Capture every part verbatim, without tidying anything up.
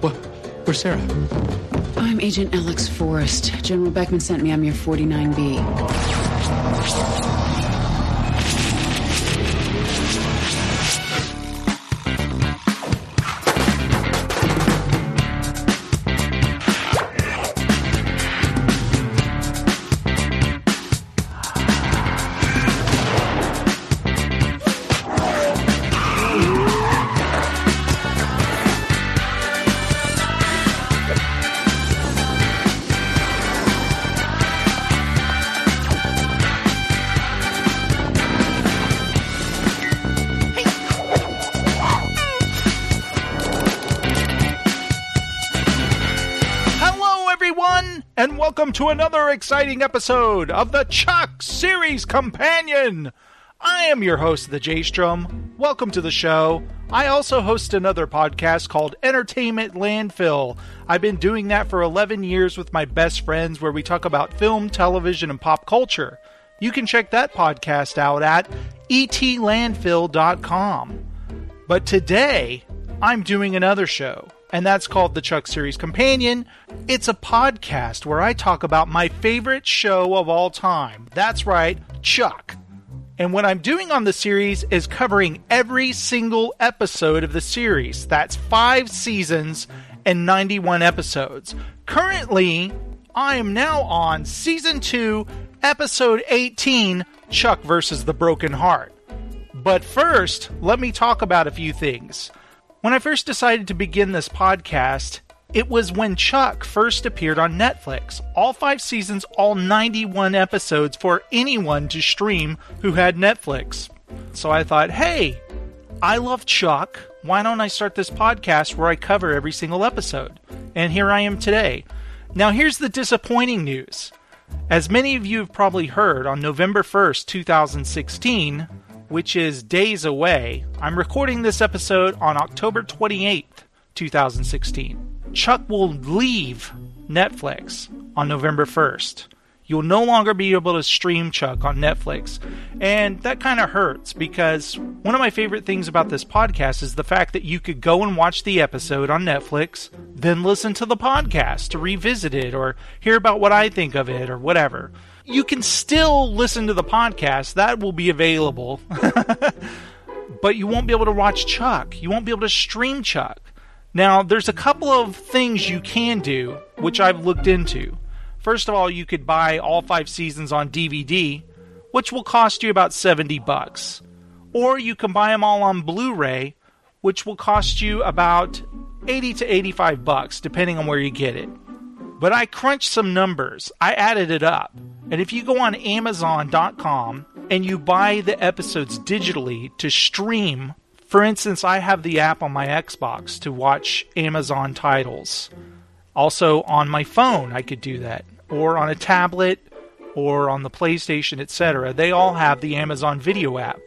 What? Where's Sarah? I'm Agent Alex Forrest. General Beckman sent me. I'm your forty-nine B. Welcome to another exciting episode of the Chuck Series Companion. I am your host, The Jaystrom. Welcome to the show. I also host another podcast called Entertainment Landfill. I've been doing that for eleven years with my best friends where we talk about film, television, and pop culture. You can check that podcast out at e t landfill dot com. But today, I'm doing another show. And that's called The Chuck Series Companion. It's a podcast where I talk about my favorite show of all time. That's right, Chuck. And what I'm doing on the series is covering every single episode of the series. That's five seasons and ninety-one episodes. Currently, I am now on Season two, Episode eighteen, Chuck versus the Broken Heart. But first, let me talk about a few things. When I first decided to begin this podcast, it was when Chuck first appeared on Netflix. All five seasons, all ninety-one episodes for anyone to stream who had Netflix. So I thought, hey, I love Chuck. Why don't I start this podcast where I cover every single episode? And here I am today. Now here's the disappointing news. As many of you have probably heard, on November first, two thousand sixteen... which is days away, I'm recording this episode on October twenty-eighth, two thousand sixteen. Chuck will leave Netflix on November first. You'll no longer be able to stream Chuck on Netflix. And that kind of hurts because one of my favorite things about this podcast is the fact that you could go and watch the episode on Netflix, then listen to the podcast to revisit it or hear about what I think of it or whatever. You can still listen to the podcast. That will be available. But you won't be able to watch Chuck. You won't be able to stream Chuck. Now, there's a couple of things you can do, which I've looked into. First of all, you could buy all five seasons on D V D, which will cost you about seventy bucks. Or you can buy them all on Blu-ray, which will cost you about eighty to eighty-five bucks, depending on where you get it. But I crunched some numbers. I added it up. And if you go on Amazon dot com and you buy the episodes digitally to stream, for instance, I have the app on my Xbox to watch Amazon titles. Also on my phone, I could do that. Or on a tablet, or on the PlayStation, et cetera. They all have the Amazon Video app.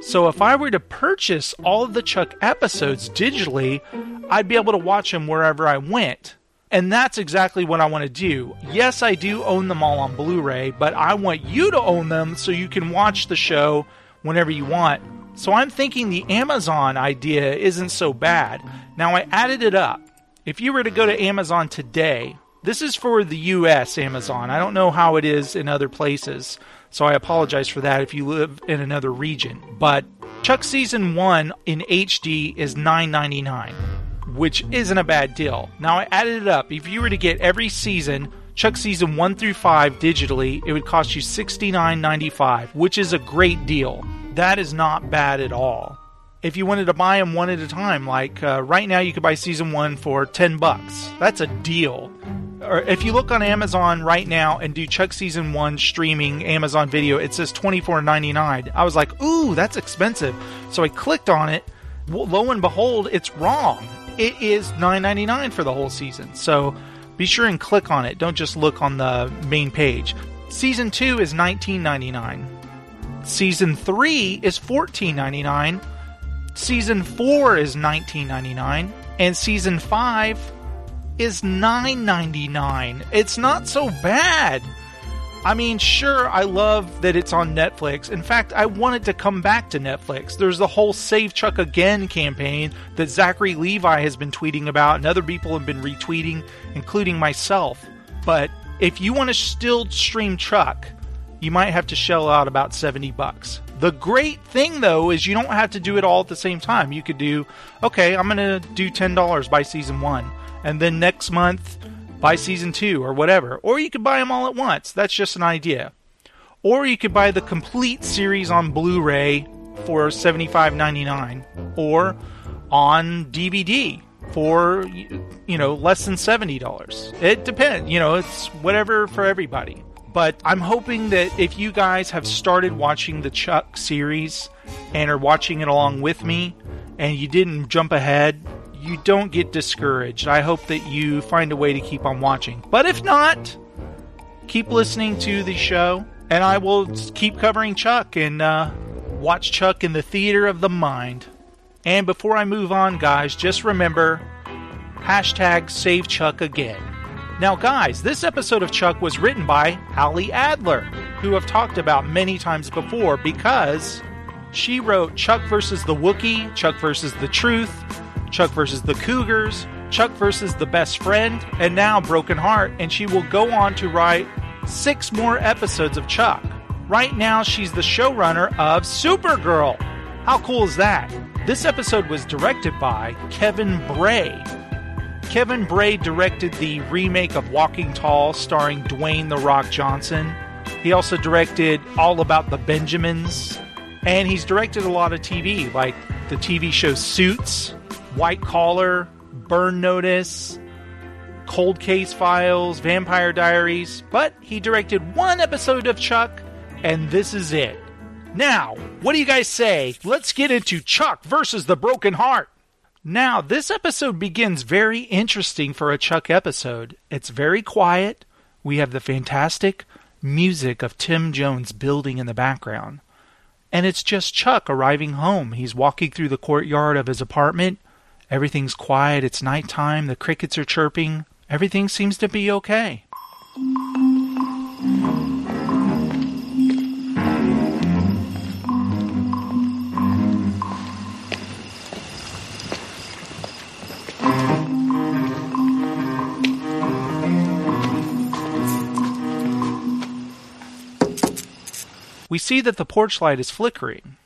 So if I were to purchase all of the Chuck episodes digitally, I'd be able to watch them wherever I went. And that's exactly what I want to do. Yes, I do own them all on Blu-ray, but I want you to own them so you can watch the show whenever you want. So I'm thinking the Amazon idea isn't so bad. Now I added it up. If you were to go to Amazon today, this is for the U S Amazon. I don't know how it is in other places, so I apologize for that if you live in another region. But Chuck Season one in H D is nine ninety-nine. Which isn't a bad deal. Now I added it up. If you were to get every season, Chuck Season one through five digitally, it would cost you sixty-nine ninety-five, which is a great deal. That is not bad at all. If you wanted to buy them one at a time, like uh, right now you could buy Season one for ten bucks. That's a deal. Or if you look on Amazon right now and do Chuck Season one streaming Amazon Video, it says twenty-four ninety-nine. I was like, ooh, that's expensive. So I clicked on it. Well, lo and behold, it's wrong. It is nine ninety-nine for the whole season, so be sure and click on it. Don't just look on the main page. Season two is nineteen ninety-nine. Season three is fourteen ninety-nine. Season four is nineteen ninety-nine. And Season five is nine ninety-nine. It's not so bad. I mean, sure, I love that it's on Netflix. In fact, I want it to come back to Netflix. There's the whole Save Chuck Again campaign that Zachary Levi has been tweeting about and other people have been retweeting, including myself. But if you want to still stream Chuck, you might have to shell out about seventy bucks. The great thing, though, is you don't have to do it all at the same time. You could do, okay, I'm going to do ten dollars by season one, and then next month buy season two or whatever. Or you could buy them all at once. That's just an idea. Or you could buy the complete series on Blu-ray for seventy-five ninety-nine or on D V D for, you know, less than seventy dollars. It depends. You know, it's whatever for everybody. But I'm hoping that if you guys have started watching the Chuck series and are watching it along with me and you didn't jump ahead, you don't get discouraged. I hope that you find a way to keep on watching. But if not, keep listening to the show, and I will keep covering Chuck and uh, watch Chuck in the theater of the mind. And before I move on, guys, just remember, hashtag Save Chuck Again. Now, guys, this episode of Chuck was written by Hallie Adler, who I've talked about many times before because she wrote Chuck versus the Wookiee, Chuck versus the Truth, Chuck versus the Cougars, Chuck versus the Best Friend, and now Broken Heart, and she will go on to write six more episodes of Chuck. Right now, she's the showrunner of Supergirl. How cool is that? This episode was directed by Kevin Bray. Kevin Bray directed the remake of Walking Tall starring Dwayne the Rock Johnson. He also directed All About the Benjamins, and he's directed a lot of T V, like the T V show Suits, White Collar, Burn Notice, Cold Case Files, Vampire Diaries, but he directed one episode of Chuck, and this is it. Now, what do you guys say? Let's get into Chuck versus the Broken Heart. Now, this episode begins very interesting for a Chuck episode. It's very quiet. We have the fantastic music of Tim Jones building in the background. And it's just Chuck arriving home. He's walking through the courtyard of his apartment. Everything's quiet, it's nighttime, the crickets are chirping. Everything seems to be okay. We see that the porch light is flickering.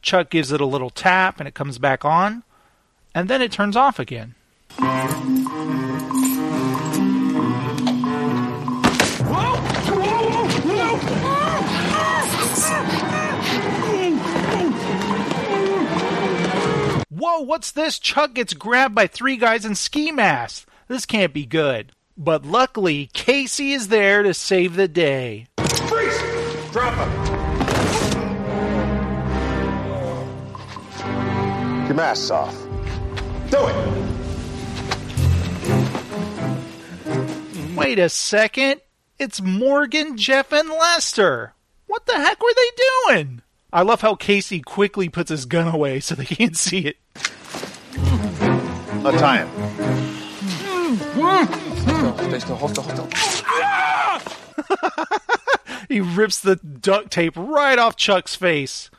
Chuck gives it a little tap and it comes back on. And then it turns off again. Whoa, what's this? Chuck gets grabbed by three guys in ski masks. This can't be good. But luckily, Casey is there to save the day. Freeze! Drop him! Your mask's off. Do it! Wait a second. It's Morgan, Jeff, and Lester. What the heck were they doing? I love how Casey quickly puts his gun away so they can't see it. I'll tie him. Stay still, hold still, hold still. He rips the duct tape right off Chuck's face.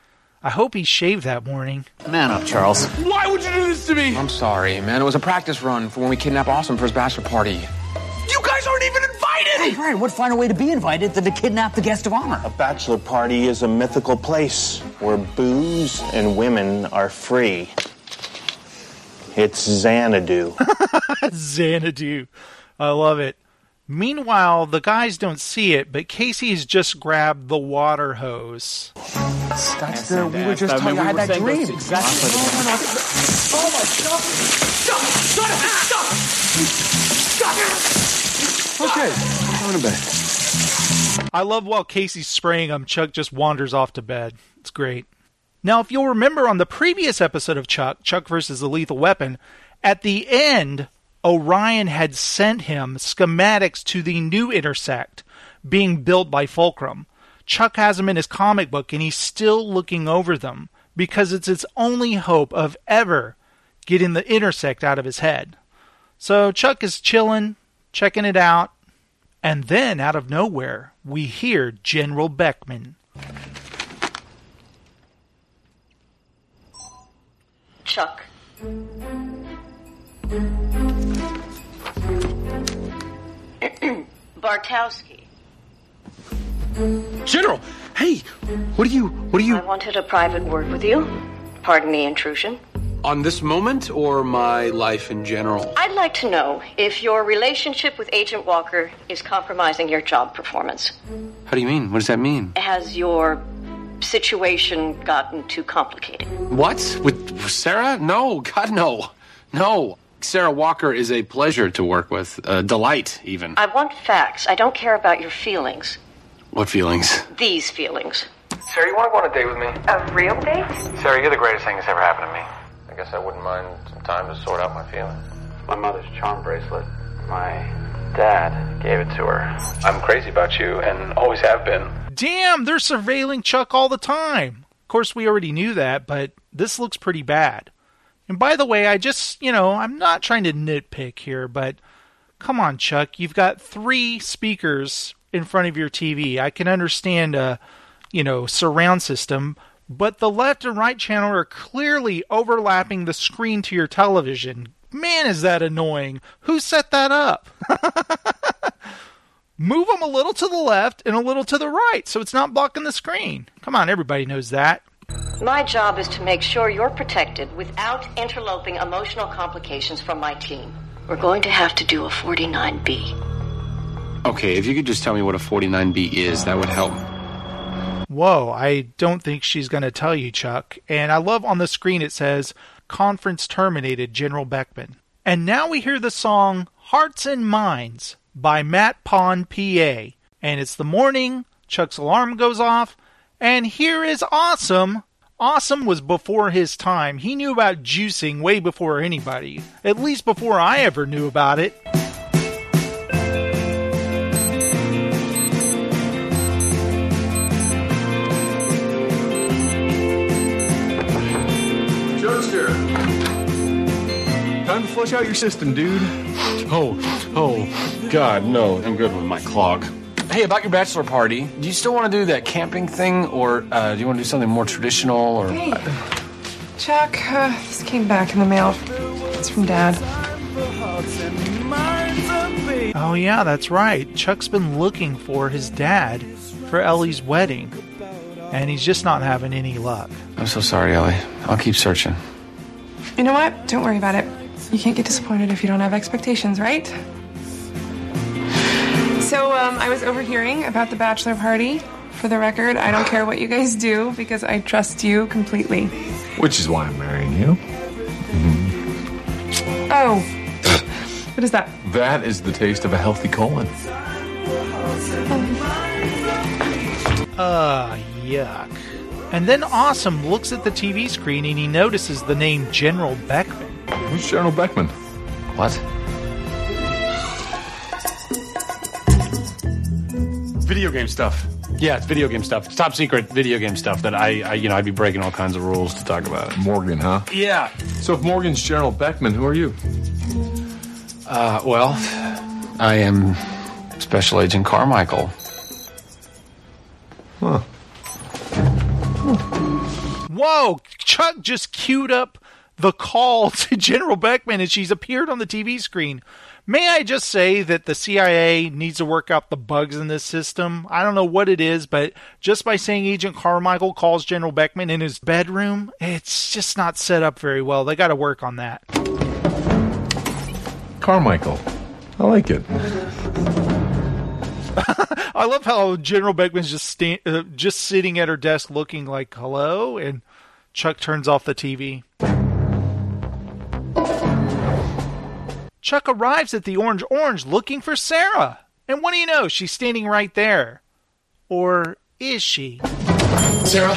I hope he shaved that morning. Man up, Charles. Why would you do this to me? I'm sorry, man. It was a practice run for when we kidnapped Austin for his bachelor party. You guys aren't even invited! Hey, right. What finer way to be invited than to kidnap the guest of honor? A bachelor party is a mythical place where booze and women are free. It's Xanadu. Xanadu. I love it. Meanwhile, the guys don't see it, but Casey's just grabbed the water hose. That's the, we were just talking about that dream. Exactly. Oh my God! Stop! Stop! Stop! Stop! Okay, I'm going to bed. I love while Casey's spraying him, Chuck just wanders off to bed. It's great. Now, if you'll remember on the previous episode of Chuck, Chuck versus the Lethal Weapon, at the end, Orion had sent him schematics to the new Intersect being built by Fulcrum. Chuck has them in his comic book and he's still looking over them because it's his only hope of ever getting the Intersect out of his head. So Chuck is chilling, checking it out, And then, out of nowhere, we hear General Beckman. Chuck. Bartowski. General, hey, what are you, what are you... I wanted a private word with you. Pardon the intrusion. On this moment or my life in general? I'd like to know if your relationship with Agent Walker is compromising your job performance. How do you mean? What does that mean? Has your situation gotten too complicated? What? With Sarah? No. God, no. No. Sarah Walker is a pleasure to work with. A delight, even. I want facts. I don't care about your feelings. What feelings? These feelings. Sarah, you want to go on a date with me? A real date? Sarah, you're the greatest thing that's ever happened to me. I guess I wouldn't mind some time to sort out my feelings. My mother's charm bracelet. My dad gave it to her. I'm crazy about you and always have been. Damn, they're surveilling Chuck all the time. Of course, we already knew that, but this looks pretty bad. And by the way, I just, you know, I'm not trying to nitpick here, but come on, Chuck. You've got three speakers in front of your T V. I can understand a, you know, surround system, but the left and right channel are clearly overlapping the screen to your television. Man, is that annoying. Who set that up? Move them a little to the left and a little to the right so it's not blocking the screen. Come on, everybody knows that. My job is to make sure you're protected without interloping emotional complications from my team. We're going to have to do a forty-nine B. Okay, if you could just tell me what a forty-nine B is, that would help. Whoa, I don't think she's going to tell you, Chuck. And I love on the screen it says, Conference Terminated, General Beckman. And now we hear the song, Hearts and Minds, by Matt Pond P A. And it's the morning, Chuck's alarm goes off, and here is Awesome. Awesome was before his time. He knew about juicing way before anybody, at least before I ever knew about it. Time to flush out your system, dude. Oh, oh, God, no. I'm good with my clog. Hey, about your bachelor party, do you still want to do that camping thing, or uh, do you want to do something more traditional? Or hey, Chuck, uh, this came back in the mail. It's from Dad. Oh, yeah, that's right. Chuck's been looking for his dad for Ellie's wedding, and he's just not having any luck. I'm so sorry, Ellie. I'll keep searching. You know what? Don't worry about it. You can't get disappointed if you don't have expectations, right? So, um, I was overhearing about the bachelor party. For the record, I don't care what you guys do because I trust you completely. Which is why I'm marrying you. Mm-hmm. Oh. What is that? That is the taste of a healthy colon. Ah, um. uh, yuck. And then Awesome looks at the T V screen and he notices the name General Beckman. Who's General Beckman? What? Video game stuff. Yeah, it's video game stuff. It's top secret video game stuff that I, I, you know, I'd be breaking all kinds of rules to talk about. Morgan, huh? Yeah. So if Morgan's General Beckman, who are you? Uh, well, I am Special Agent Carmichael. Huh. Whoa, Chuck just queued up the call to General Beckman and she's appeared on the T V screen. May I just say that the C I A needs to work out the bugs in this system? I don't know what it is, but just by saying Agent Carmichael calls General Beckman in his bedroom, it's just not set up very well. They got to work on that. Carmichael. I like it. I love how General Beckman's just sta- uh, just sitting at her desk looking like, hello? And Chuck turns off the T V. Chuck arrives at the Orange Orange looking for Sarah. And what do you know? She's standing right there. Or is she? Sarah?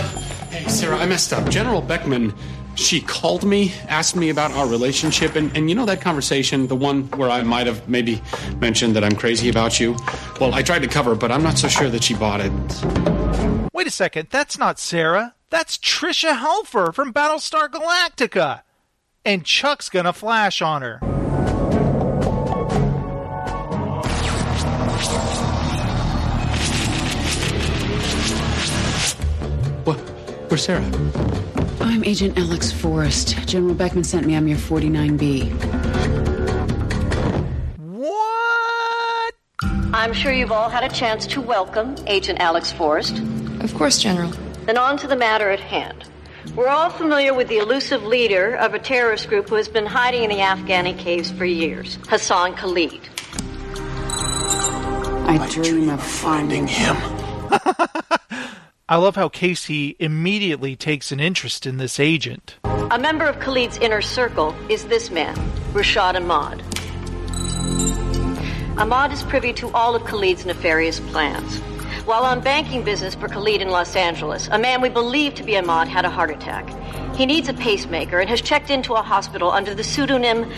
Hey, Sarah, I messed up. General Beckman, she called me, asked me about our relationship, and, and you know that conversation, the one where I might have maybe mentioned that I'm crazy about you? Well, I tried to cover, but I'm not so sure that she bought it. Wait a second, that's not Sarah. That's Tricia Helfer from Battlestar Galactica. And Chuck's gonna flash on her. What? Where's Sarah? I'm Agent Alex Forrest. General Beckman sent me. I'm your forty-nine B. What? I'm sure you've all had a chance to welcome Agent Alex Forrest. Of course, General. Then on to the matter at hand. We're all familiar with the elusive leader of a terrorist group who has been hiding in the Afghani caves for years, Hassan Khalid. I, I dream, dream of finding him. I love how Casey immediately takes an interest in this agent. A member of Khalid's inner circle is this man, Rashad Ahmad. Ahmad is privy to all of Khalid's nefarious plans. While on banking business for Khalid in Los Angeles, a man we believe to be Ahmad had a heart attack. He needs a pacemaker and has checked into a hospital under the pseudonym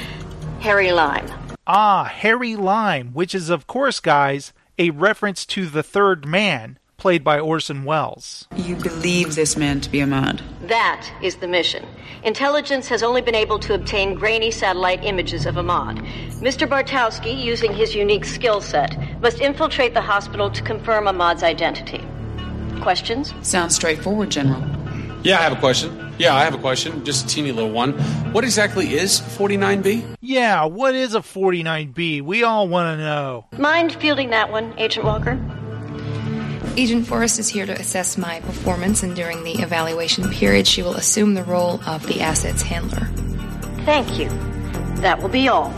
Harry Lime. Ah, Harry Lime, which is, of course, guys, a reference to The Third Man, played by Orson Welles. You believe this man to be Ahmad? That is the mission. Intelligence has only been able to obtain grainy satellite images of Ahmad. Mister Bartowski, using his unique skill set, must infiltrate the hospital to confirm Ahmad's identity. Questions? Sounds straightforward, General. Yeah, I have a question. Yeah, I have a question. Just a teeny little one. What exactly is forty-nine B? Yeah, what is a forty-nine B? We all want to know. Mind fielding that one, Agent Walker? Agent Forrest is here to assess my performance, and during the evaluation period, she will assume the role of the assets handler. Thank you. That will be all.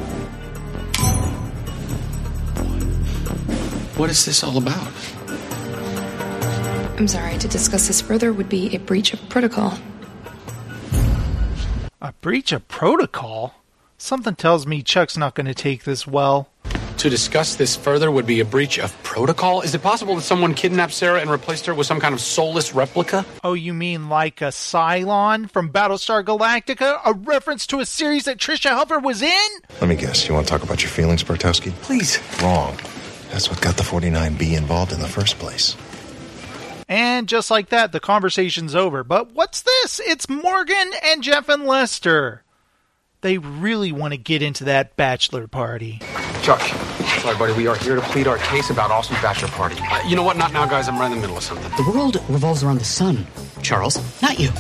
What is this all about? I'm sorry, to discuss this further would be a breach of protocol. A breach of protocol? Something tells me Chuck's not going to take this well. To discuss this further would be a breach of protocol? Is it possible that someone kidnapped Sarah and replaced her with some kind of soulless replica? Oh, you mean like a Cylon from Battlestar Galactica? A reference to a series that Tricia Helfer was in? Let me guess. You want to talk about your feelings, Bartowski? Please. Wrong. That's what got the forty-nine B involved in the first place. And just like that, the conversation's over. But what's this? It's Morgan and Jeff and Lester. They really want to get into that bachelor party. Chuck, sorry, buddy. We are here to plead our case about Austin's bachelor party. Uh, you know what? Not now, guys. I'm right in the middle of something. The world revolves around the sun, Charles, not you.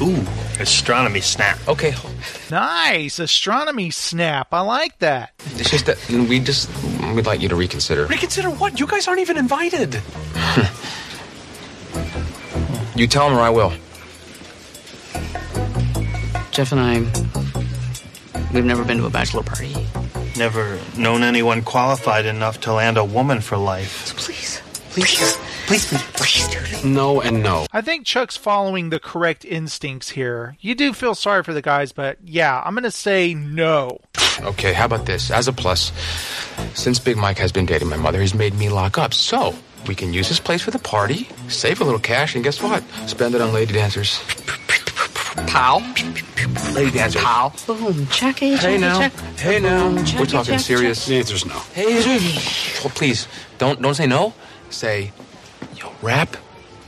Ooh, astronomy snap. Okay. Nice, astronomy snap. I like that. It's just that we just we'd like you to reconsider. Reconsider what? You guys aren't even invited. You tell them or I will. Jeff and I, we've never been to a bachelor party. Never known anyone qualified enough to land a woman for life. Please, please, please, please, please, please, dude. No and no. I think Chuck's following the correct instincts here. You do feel sorry for the guys, but yeah, I'm going to say no. Okay, how about this? As a plus, since Big Mike has been dating my mother, he's made me lock up. So we can use his place for the party, save a little cash, and guess what? Spend it on lady dancers. Pal. Lady dancer. Pal. Boom. Check it. Hey now. Check. Hey now. Check. We're talking check, serious. Check. The answer's no. Hey, well, please, don't don't say no. Say, yo, wrap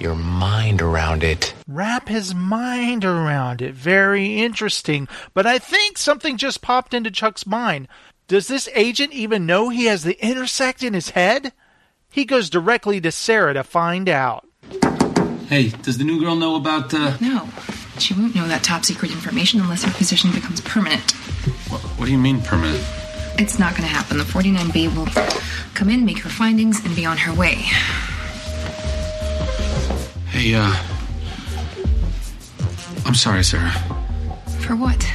your mind around it. Wrap his mind around it. Very interesting. But I think something just popped into Chuck's mind. Does this agent even know he has the Intersect in his head? He goes directly to Sarah to find out. Hey, does the new girl know about, uh... No. She won't know that top-secret information unless her position becomes permanent. What, what do you mean, permanent? It's not going to happen. The forty-nine B will come in, make her findings, and be on her way. Hey, uh... I'm sorry, Sarah. For what?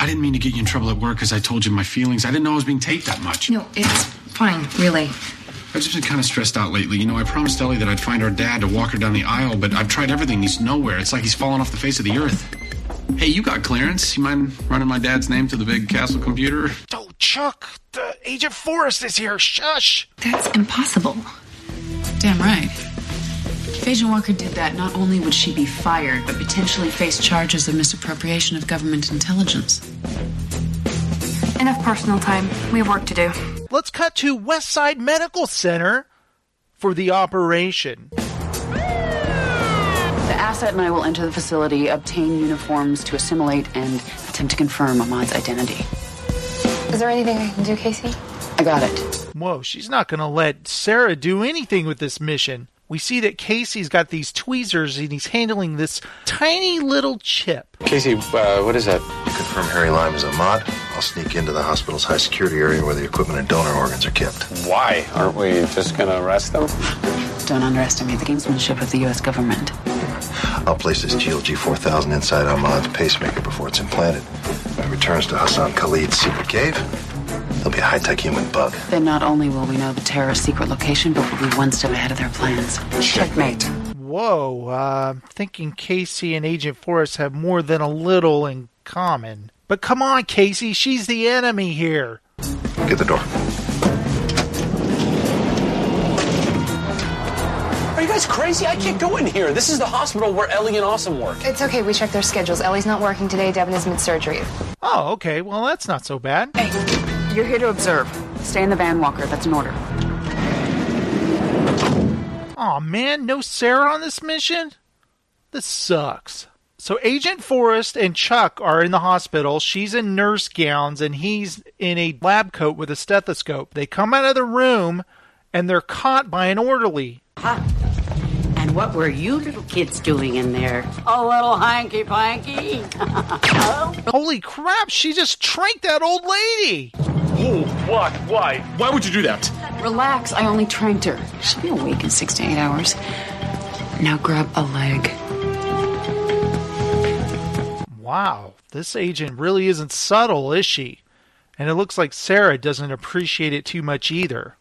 I didn't mean to get you in trouble at work because I told you my feelings. I didn't know I was being taped that much. No, it's fine, really. I've just been kind of stressed out lately. You know, I promised Ellie that I'd find her dad to walk her down the aisle, but I've tried everything. He's nowhere. It's like he's fallen off the face of the earth. Hey, you got clearance. You mind running my dad's name to the big Castle computer? Oh, Chuck, the Agent Forrest is here. Shush. That's impossible. Damn right. If Agent Walker did that, not only would she be fired, but potentially face charges of misappropriation of government intelligence. Enough personal time. We have work to do. Let's cut to Westside Medical Center for the operation. The asset and I will enter the facility, obtain uniforms to assimilate, and attempt to confirm Ahmad's identity. Is there anything I can do, Casey? I got it. Whoa, she's not going to let Sarah do anything with this mission. we see that Casey's got these tweezers and he's handling this tiny little chip. Casey, uh, what is that? Confirm Harry Lime is a mod. I'll sneak into the hospital's high security area where the equipment and donor organs are kept. Why? Aren't we just going to arrest them? Don't underestimate the gamesmanship of the U S government. I'll place this G L G four thousand inside Ahmad's pacemaker before it's implanted. When it returns to Hassan Khalid's secret cave, there'll be a high-tech human bug. Then not only will we know the terrorist's secret location, but we'll be one step ahead of their plans. Checkmate. Whoa, uh, I'm thinking Casey and Agent Forrest have more than a little in common. But come on, Casey, she's the enemy here. Get the door. Are you guys crazy? I can't go in here. This is the hospital where Ellie and Awesome work. It's okay. We checked their schedules. Ellie's not working today. Devin is mid-surgery. Oh, okay. Well, that's not so bad. Hey, you're here to observe. Stay in the van, Walker. That's an order. Aw, man. No Sarah on this mission? This sucks. So Agent Forrest and Chuck are in the hospital. She's in nurse gowns, and he's in a lab coat with a stethoscope. They come out of the room, and they're caught by an orderly. Huh. And what were you little kids doing in there? Oh, little hanky-panky. Holy crap, she just tranked that old lady. Whoa, what? Why? Why would you do that? Relax, I only tranked her. She'll be awake in six to eight hours. Now grab a leg. Wow, this agent really isn't subtle, is she? And it looks like Sarah doesn't appreciate it too much either.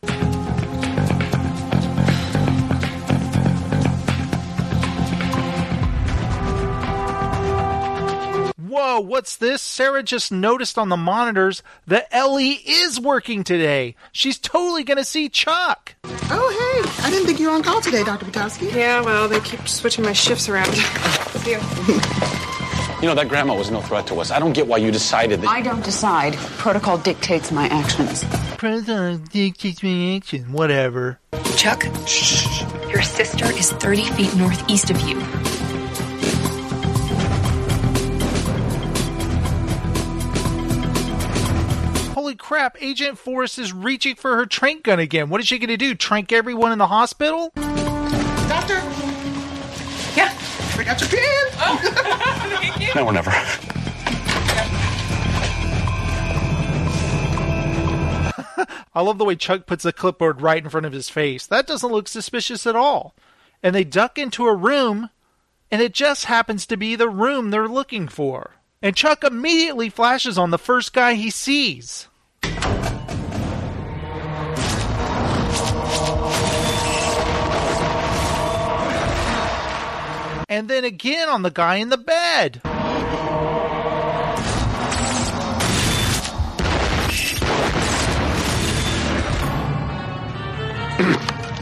Whoa, what's this? Sarah just noticed on the monitors that Ellie is working today. She's totally going to see Chuck. Oh, hey. I didn't think you were on call today, Doctor Bartowski. Yeah, well, they keep switching my shifts around. See you. You know, that grandma was no threat to us. I don't get why you decided that... I don't decide. Protocol dictates my actions. Protocol dictates my actions. Whatever. Chuck, shh. Your sister is thirty feet northeast of you. Holy crap, Agent Forrest is reaching for her trank gun again. What is she going to do, trank everyone in the hospital? Doctor? Yeah? I got your pen! Oh. No, we're never. I love the way Chuck puts the clipboard right in front of his face. That doesn't look suspicious at all. And they duck into a room, and it just happens to be the room they're looking for. And Chuck immediately flashes on the first guy he sees. And then again on the guy in the bed.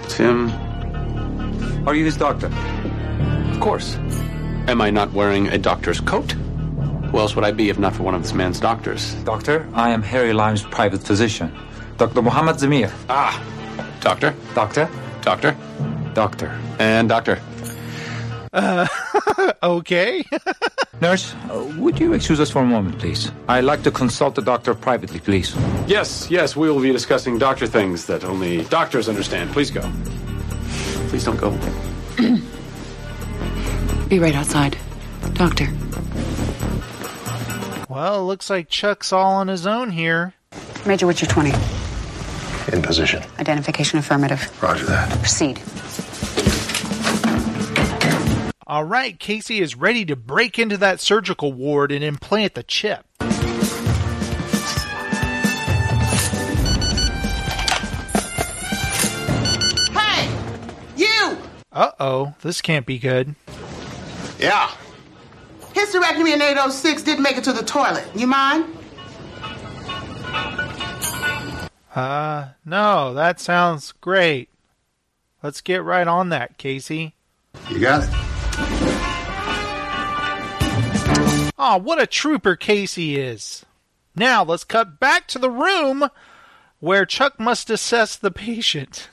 Tim, are you his doctor? Of course. Am I not wearing a doctor's coat? Who else would I be if not for one of this man's doctors? Doctor, I am Harry Lime's private physician, Doctor Muhammad Zamir. Ah, doctor. Doctor. Doctor. Doctor. And doctor. Uh, okay. Nurse, would you excuse us for a moment, please? I'd like to consult the doctor privately, please. Yes, yes, we will be discussing doctor things that only doctors understand. Please go. Please don't go. Be right outside, doctor. Well, looks like Chuck's all on his own here. Major, what's your twenty? In position. Identification affirmative. Roger that. Proceed. All right, Casey is ready to break into that surgical ward and implant the chip. Hey! You! Uh-oh, this can't be good. Yeah? Hysterectomy in eight oh six didn't make it to the toilet. You mind? Uh, no, that sounds great. Let's get right on that, Casey. You got it. Aw, oh, what a trooper Casey is. Now, let's cut back to the room where Chuck must assess the patient.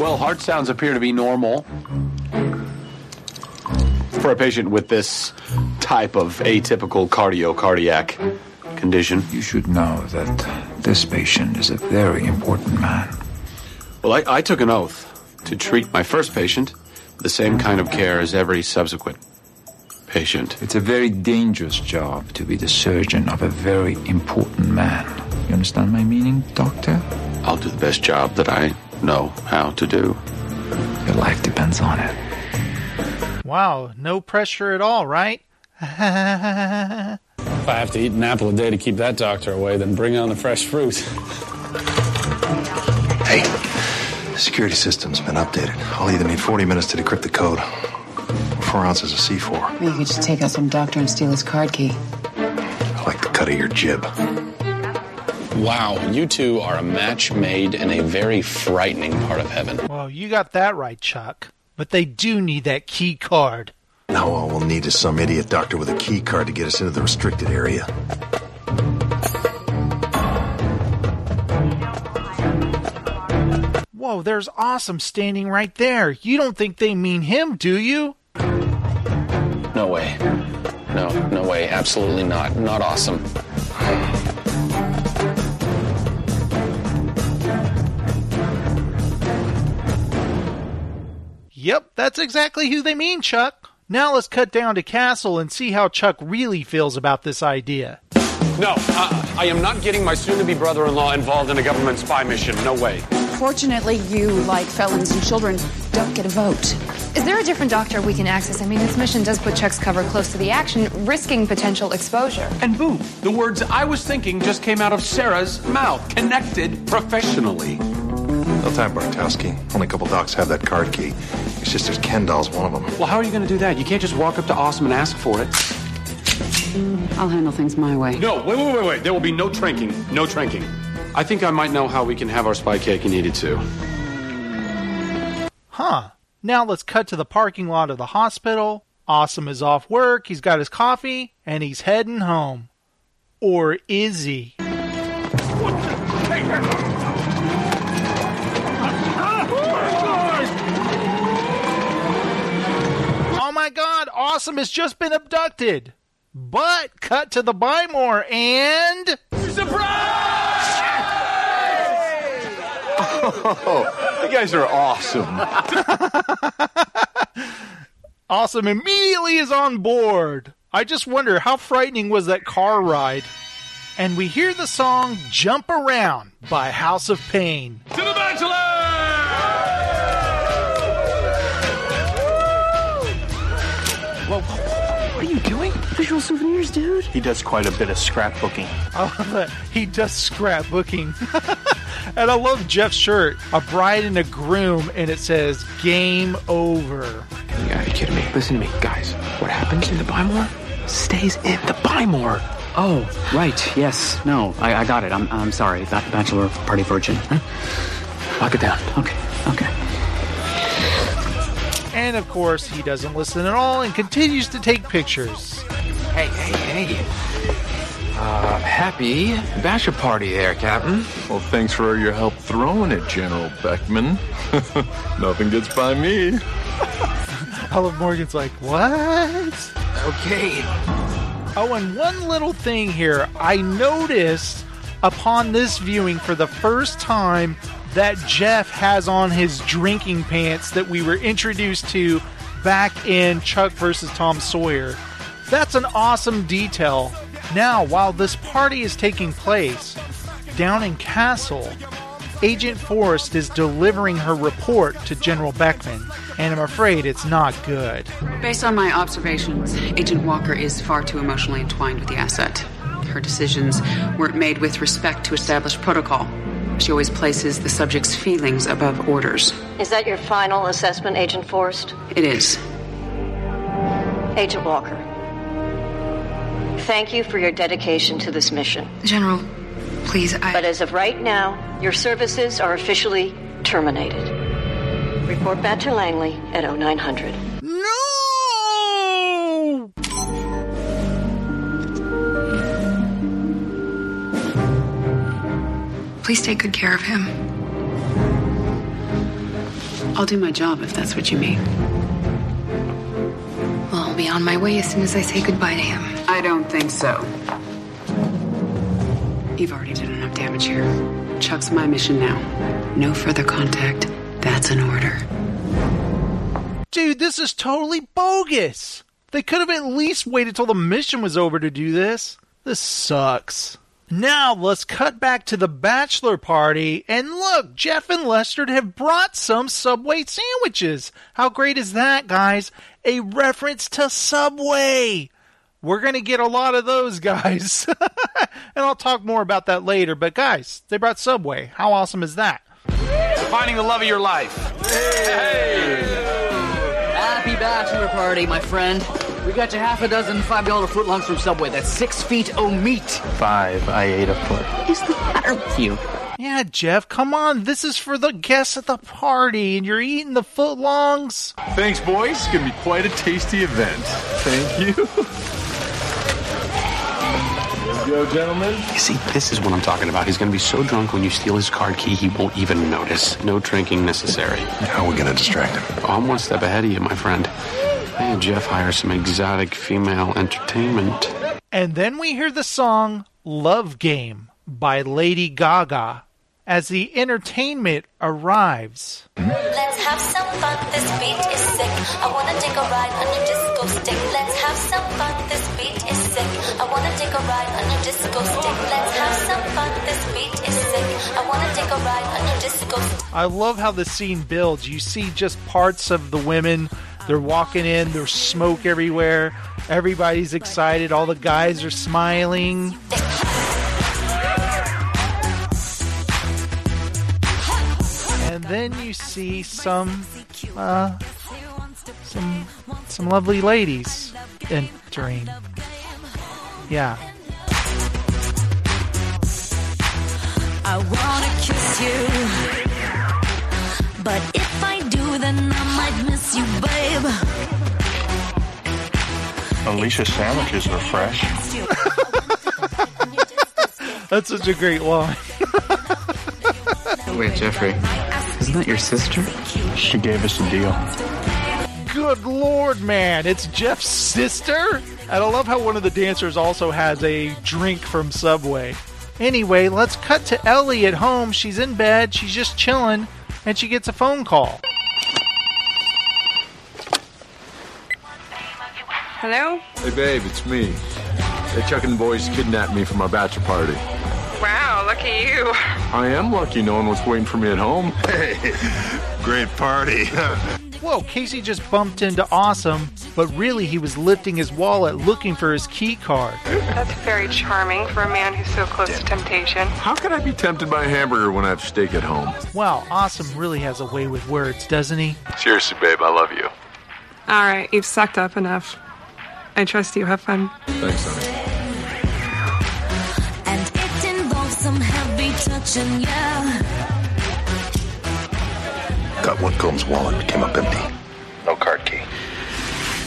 Well, heart sounds appear to be normal. for a patient with this type of atypical cardio-cardiac condition. You should know that this patient is a very important man. Well, I, I took an oath to treat my first patient the same kind of care as every subsequent patient. It's a very dangerous job to be the surgeon of a very important man. You understand my meaning, Doctor? I'll do the best job that I know how to do. Your life depends on it. Wow, no pressure at all, right? If I have to eat an apple a day to keep that doctor away, then bring on the fresh fruit. Hey, the security system's been updated. I'll either need forty minutes to decrypt the code, or four ounces of C four. You could just take out some doctor and steal his card key. I like the cut of your jib. Wow, you two are a match made in a very frightening part of heaven. Well, you got that right, Chuck. But they do need that key card. Now all we'll need is some idiot doctor with a key card to get us into the restricted area. Whoa, there's Awesome standing right there. You don't think they mean him, do you? No way. No, no way. Absolutely not. Not Awesome. Yep, that's exactly who they mean, Chuck. Now let's cut down to Castle and see how Chuck really feels about this idea. No, uh, I am not getting my soon-to-be brother-in-law involved in a government spy mission. No way. Fortunately, you, like felons and children, don't get a vote. Is there a different doctor we can access? I mean, this mission does put Chuck's cover close to the action, risking potential exposure. And boom, the words I was thinking just came out of Sarah's mouth. Connected professionally. No time, Bartowski. Only a couple docs have that card key. Your sister's Ken doll's one of them. Well, how are you going to do that? You can't just walk up to Awesome and ask for it. Mm, I'll handle things my way. No, wait, wait, wait, wait. There will be no tranking. No tranking. I think I might know how we can have our spy cake and eat it too. Huh. Now let's cut to the parking lot of the hospital. Awesome is off work. He's got his coffee. And he's heading home. Or is he? Oh my God, Awesome has just been abducted. But cut to the buy more and... Surprise! Oh, you guys are awesome. Awesome immediately is on board. I just wonder how frightening was that car ride. And we hear the song Jump Around by House of Pain. To the Bachelor! Whoa, what are you doing? Visual souvenirs, dude. He does quite a bit of scrapbooking. I love that. He does scrapbooking. And I love Jeff's shirt. A bride and a groom, and it says, game over. You gotta be kidding me. Listen to me, guys. What happens in the Bymore stays in the Bymore. Oh, right. Yes. No, I, I got it. I'm I'm sorry. That bachelor party virgin. Huh? Lock it down. Okay. Okay. And, of course, he doesn't listen at all and continues to take pictures. Hey, hey, hey. Uh, happy bachelor party there, Captain. Well, thanks for your help throwing it, General Beckman. Nothing gets by me. I love Morgan's like, what? Okay. Oh, and one little thing here. I noticed upon this viewing for the first time that Jeff has on his drinking pants that we were introduced to back in Chuck versus Tom Sawyer. That's an awesome detail. Now, while this party is taking place, down in Castle, Agent Forrest is delivering her report to General Beckman, and I'm afraid it's not good. Based on my observations, Agent Walker is far too emotionally entwined with the asset. Her decisions weren't made with respect to established protocol. She always places the subject's feelings above orders. Is that your final assessment, Agent Forrest? It is. Agent Walker, thank you for your dedication to this mission. General, please, I... But as of right now, your services are officially terminated. Report back to Langley at oh nine hundred. No! Please take good care of him. I'll do my job if that's what you mean. Well, on my way as soon as I say goodbye to him. I don't think so. You've already done enough damage here. Chuck's my mission now. No further contact. That's an order. Dude, this is totally bogus. They could have at least waited till the mission was over to do this. This sucks. Now let's cut back to the bachelor party, and look, Jeff and Lester have brought some Subway sandwiches. How great is that, guys? A reference to Subway. We're going to get a lot of those, guys. And I'll talk more about that later, but guys, they brought Subway. How awesome is that? Finding the love of your life. Hey! Happy bachelor party, my friend. We got you half a dozen five dollar foot lungs from Subway. That's six feet o' meat. Five, I ate a foot. What is the matter with you? Yeah, Jeff, come on. This is for the guests at the party, and you're eating the foot longs. Thanks, boys. It's going to be quite a tasty event. Thank you. Yo, gentlemen. You see, this is what I'm talking about. He's going to be so drunk when you steal his card key, he won't even notice. No drinking necessary. How are we going to distract him? I'm one step ahead of you, my friend. And Jeff hires some exotic female entertainment. And then we hear the song Love Game by Lady Gaga as the entertainment arrives. Let's have some fun, this beat is sick. I want to take a ride on your disco stick. Let's have some fun, this beat is sick. I want to take a ride on your disco stick. Let's have some fun, this beat is sick. I want to take a ride on your disco stick. I love how the scene builds. You see just parts of the women. They're walking in, there's smoke everywhere. Everybody's excited. All the guys are smiling. And then you see some, uh, some, some lovely ladies entering. Yeah. I wanna kiss you, but if I do, then I might miss you, babe. Alicia's sandwiches are fresh. That's such a great line. Wait, Jeffrey. Isn't that your sister? She gave us a deal. Good lord, man. It's Jeff's sister? And I love how one of the dancers also has a drink from Subway. Anyway, let's cut to Ellie at home. She's in bed. She's just chilling. And she gets a phone call. Hello? Hey, babe, it's me. The Chuck and boys kidnapped me from our bachelor party. Wow, lucky you. I am lucky no one was waiting for me at home. Hey, great party. Whoa, Casey just bumped into Awesome, but really he was lifting his wallet looking for his key card. That's very charming for a man who's so close Damn. to temptation. How could I be tempted by a hamburger when I have steak at home? Wow, Awesome really has a way with words, doesn't he? Seriously, babe, I love you. All right, you've sucked up enough. I trust you. Have fun. Thanks, honey. And it involves some heavy touching, yeah. Got Woodcomb's wallet, came up empty. No card key.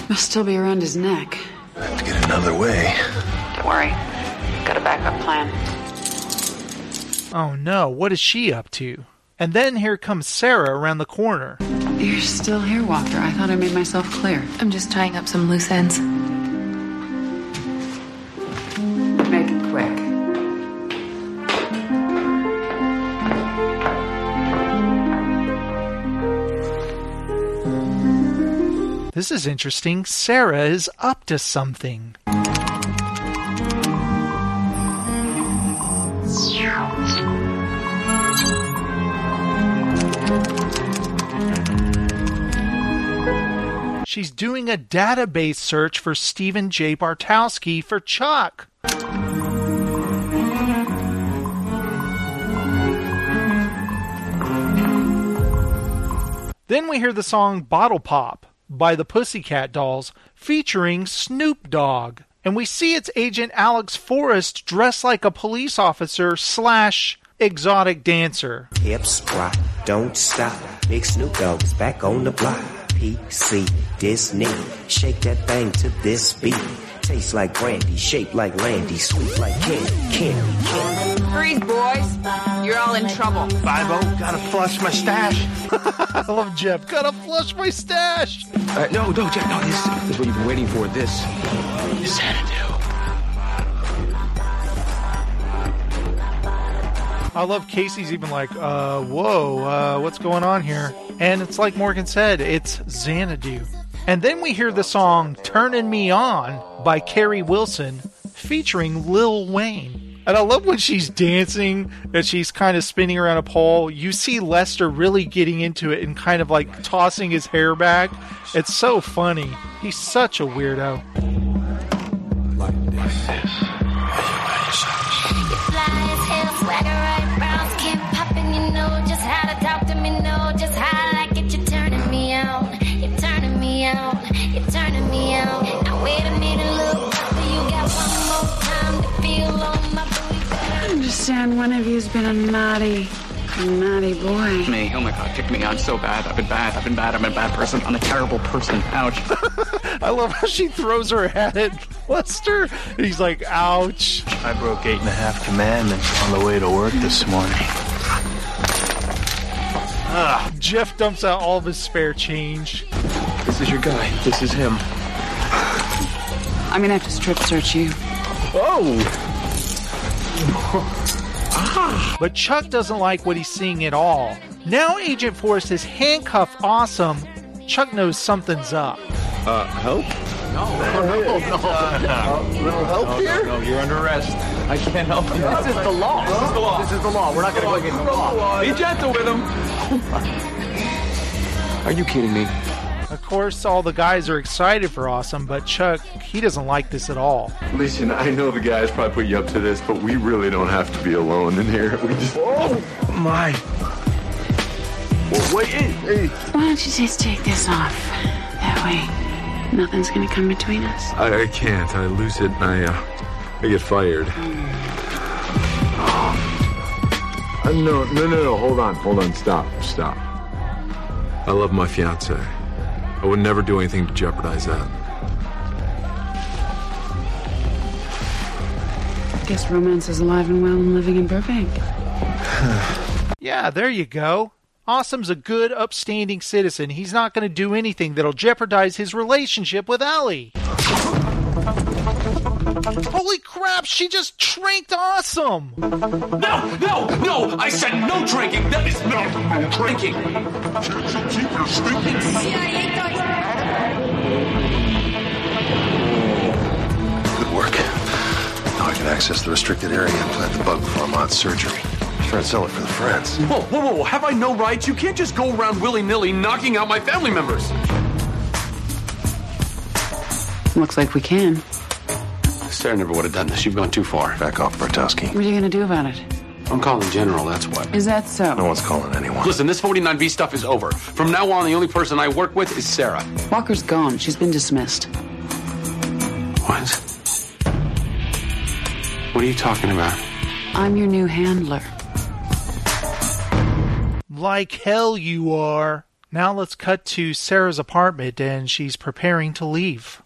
It'll still be around his neck. I have to get another way. Don't worry. Got a backup plan. Oh no, what is she up to? And then here comes Sarah around the corner. You're still here, Walker. I thought I made myself clear. I'm just tying up some loose ends. Make it quick. This is interesting. Sarah is up to something. She's doing a database search for Stephen J. Bartowski for Chuck. Then we hear the song Bottle Pop by the Pussycat Dolls, featuring Snoop Dogg. And we see it's Agent Alex Forrest dressed like a police officer slash exotic dancer. Hip squat, don't stop. Big Snoop Dogg's back on the block. P C, Disney, shake that thing to this beat. Tastes like brandy, shaped like Landy, sweet like candy, candy, candy. Freeze, boys. You're all in trouble. five oh, gotta flush my stash. I love Jeff. Gotta flush my stash. Uh, no, no, Jeff, no, this, this is what you've been waiting for. This is Xanadu. I love Casey's even like, uh, whoa, uh, what's going on here? And it's like Morgan said, it's Xanadu. And then we hear the song Turnin' Me On by Carrie Wilson featuring Lil Wayne. And I love when she's dancing and she's kind of spinning around a pole. You see Lester really getting into it and kind of like tossing his hair back. It's so funny. He's such a weirdo. Like this. It's fly as hell, swagger right, brows keep popping, you know just how to talk to me, know just how I like it, you're turning me on. You're turning me out. Now wait a minute, look, but you got one more time to feel on my booty. I understand one of you's been a naughty, naughty boy. Me, oh my God, pick me. I'm so bad. I've been bad. I've been bad. I'm a bad person. I'm a terrible person. Ouch. I love how she throws her hat at Lester. He's like, ouch. I broke eight and a half commandments on the way to work this morning. Ugh. Jeff dumps out all of his spare change. This is your guy. This is him. I'm gonna have to strip search you. Oh! But Chuck doesn't like what he's seeing at all. Now Agent Forrest is handcuffed awesome. Chuck knows something's up. Uh, help? No, no, no, no, no, no, no help no, here? No, no, you're under arrest. I can't help you. This is the law. This is the law. This is the law. We're not going to go against the law. Be gentle with him. Are you kidding me? Of course, all the guys are excited for Awesome, but Chuck, he doesn't like this at all. Listen, I know the guys probably put you up to this, but we really don't have to be alone in here. We just... Oh, my. Well, wait. Hey. Why don't you just take this off? That way. Nothing's gonna come between us. I, I can't. I lose it and I, uh, I get fired. Mm. Um, no, no, no, no. Hold on. Hold on. Stop. Stop. I love my fiancée. I would never do anything to jeopardize that. Guess romance is alive and well and living in Burbank. Yeah, there you go. Awesome's a good, upstanding citizen. He's not going to do anything that'll jeopardize his relationship with Ellie. Holy crap, she just tranked Awesome! No, no, no! I said no drinking! That is not no drinking! Can't you keep your stinking C I A dice? Good work. Now I can access the restricted area and plant the bug before Ahmad's surgery. Try to sell it for the friends. Whoa, whoa, whoa, have I no rights? You can't just go around willy-nilly knocking out my family members. Looks like we can. Sarah never would have done this. You've gone too far. Back off, Bartowski. What are you going to do about it? I'm calling General, that's what. Is that so? No one's calling anyone. Listen, this forty-nine V stuff is over. From now on, the only person I work with is Sarah. Walker's gone. She's been dismissed. What? What are you talking about? I'm your new handler. Like hell you are. Now let's cut to Sarah's apartment and she's preparing to leave.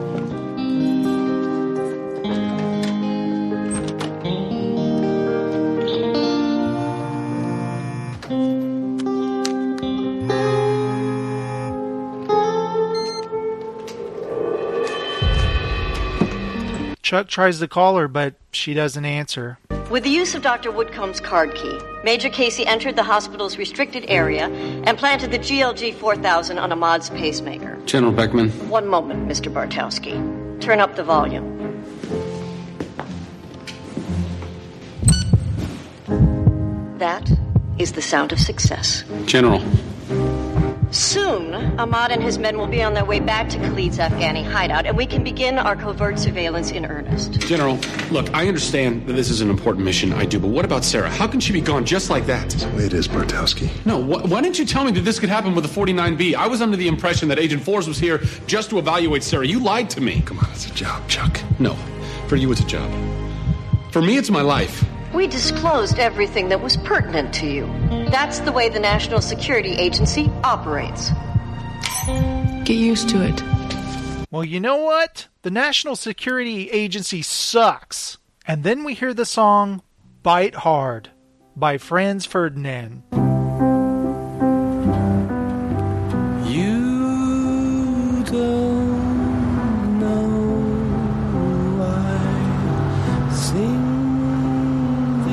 Chuck tries to call her, but she doesn't answer. With the use of Doctor Woodcomb's card key, Major Casey entered the hospital's restricted area and planted the G L G four thousand on Ahmad's pacemaker. General Beckman. One moment, Mister Bartowski. Turn up the volume. That is the sound of success. General. Soon, Ahmad and his men will be on their way back to Khalid's Afghani hideout, and we can begin our covert surveillance in earnest. General, look, I understand that this is an important mission, I do, but what about Sarah? How can she be gone just like that? That's the way it is, Bartowski. No, wh- why didn't you tell me that this could happen with the forty-nine B? I was under the impression that Agent Forrest was here just to evaluate Sarah. You lied to me. Come on, it's a job, Chuck. No, for you it's a job. For me, it's my life. We disclosed everything that was pertinent to you. That's the way the National Security Agency operates. Get used to it. Well, you know what? The National Security Agency sucks. And then we hear the song, Bite Hard, by Franz Ferdinand. You don't know I sing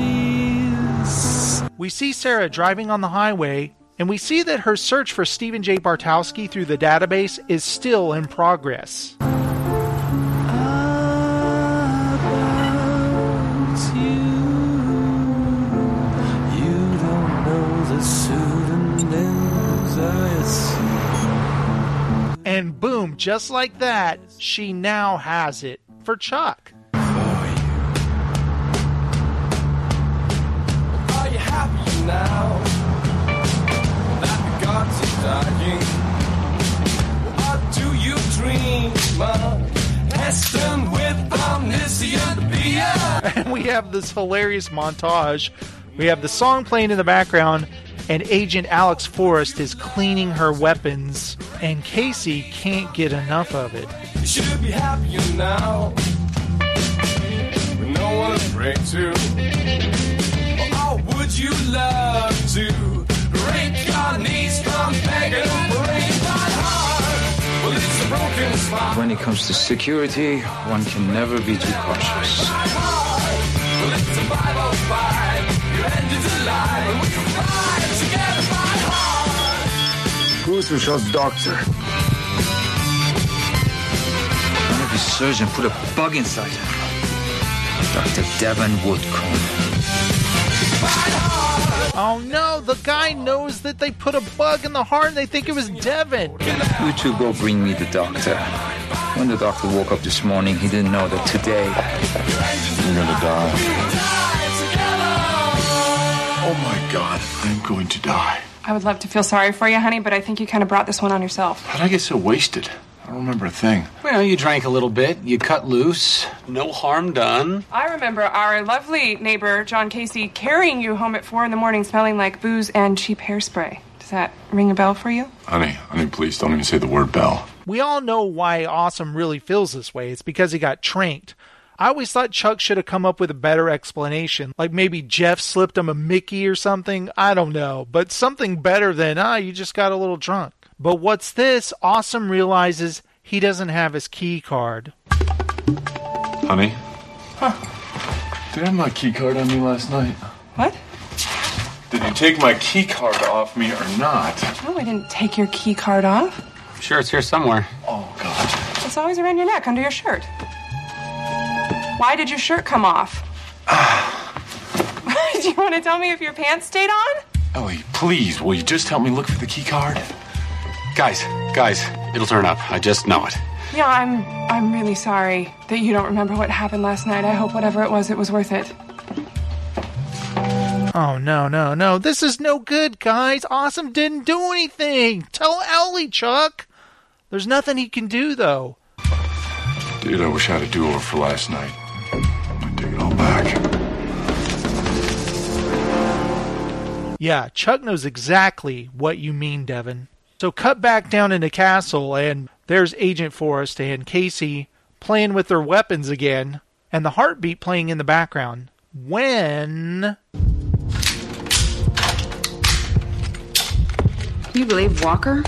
these. We see Sarah driving on the highway, and we see that her search for Stephen J. Bartowski through the database is still in progress. And boom, just like that, she now has it for Chuck. Are you happy now that God is dying? What do you dream of? Heston with omniscient beer. And we have this hilarious montage. We have the song playing in the background, and Agent Alex Forrest is cleaning her weapons, and Casey can't get enough of it. You should be happier now, with no one to pray to. Oh, would you love to break your knees from begging, break my heart? Well, it's a broken spot. When it comes to security, one can never be too cautious. Well, it's a five oh five. Your engine's alive, and we survive. Who's Rashad's doctor? One of his surgeons put a bug inside him. Doctor Devin Woodcomb. Oh no, the guy knows that they put a bug in the heart and they think it was Devin. You two go bring me the doctor. When the doctor woke up this morning, he didn't know that today you're gonna die. Oh my God, I'm going to die. I would love to feel sorry for you, honey, but I think you kind of brought this one on yourself. How'd I get so wasted? I don't remember a thing. Well, you drank a little bit. You cut loose. No harm done. I remember our lovely neighbor, John Casey, carrying you home at four in the morning smelling like booze and cheap hairspray. Does that ring a bell for you? Honey, honey, please don't even say the word bell. We all know why Awesome really feels this way. It's because he got tranked. I always thought Chuck should have come up with a better explanation. Like maybe Jeff slipped him a Mickey or something. I don't know. But something better than, ah, you just got a little drunk. But what's this? Awesome realizes he doesn't have his key card. Honey? Huh? Did I have my key card on me last night? What? Did you take my key card off me or not? No, I didn't take your key card off. I'm sure it's here somewhere. Oh, God. It's always around your neck, under your shirt. Why did your shirt come off? Do you want to tell me if your pants stayed on? Ellie, please, will you just help me look for the key card? Guys, guys, it'll turn up. I just know it. Yeah, I'm I'm really sorry that you don't remember what happened last night. I hope whatever it was, it was worth it. Oh, no, no, no. This is no good, guys. Awesome didn't do anything. Tell Ellie, Chuck. There's nothing he can do, though. Dude, I wish I had a do-over for last night. Back. Yeah, Chuck knows exactly what you mean, Devin. So cut back down into Castle, and there's Agent Forrest and Casey playing with their weapons again, and the heartbeat playing in the background. When... Can you believe Walker?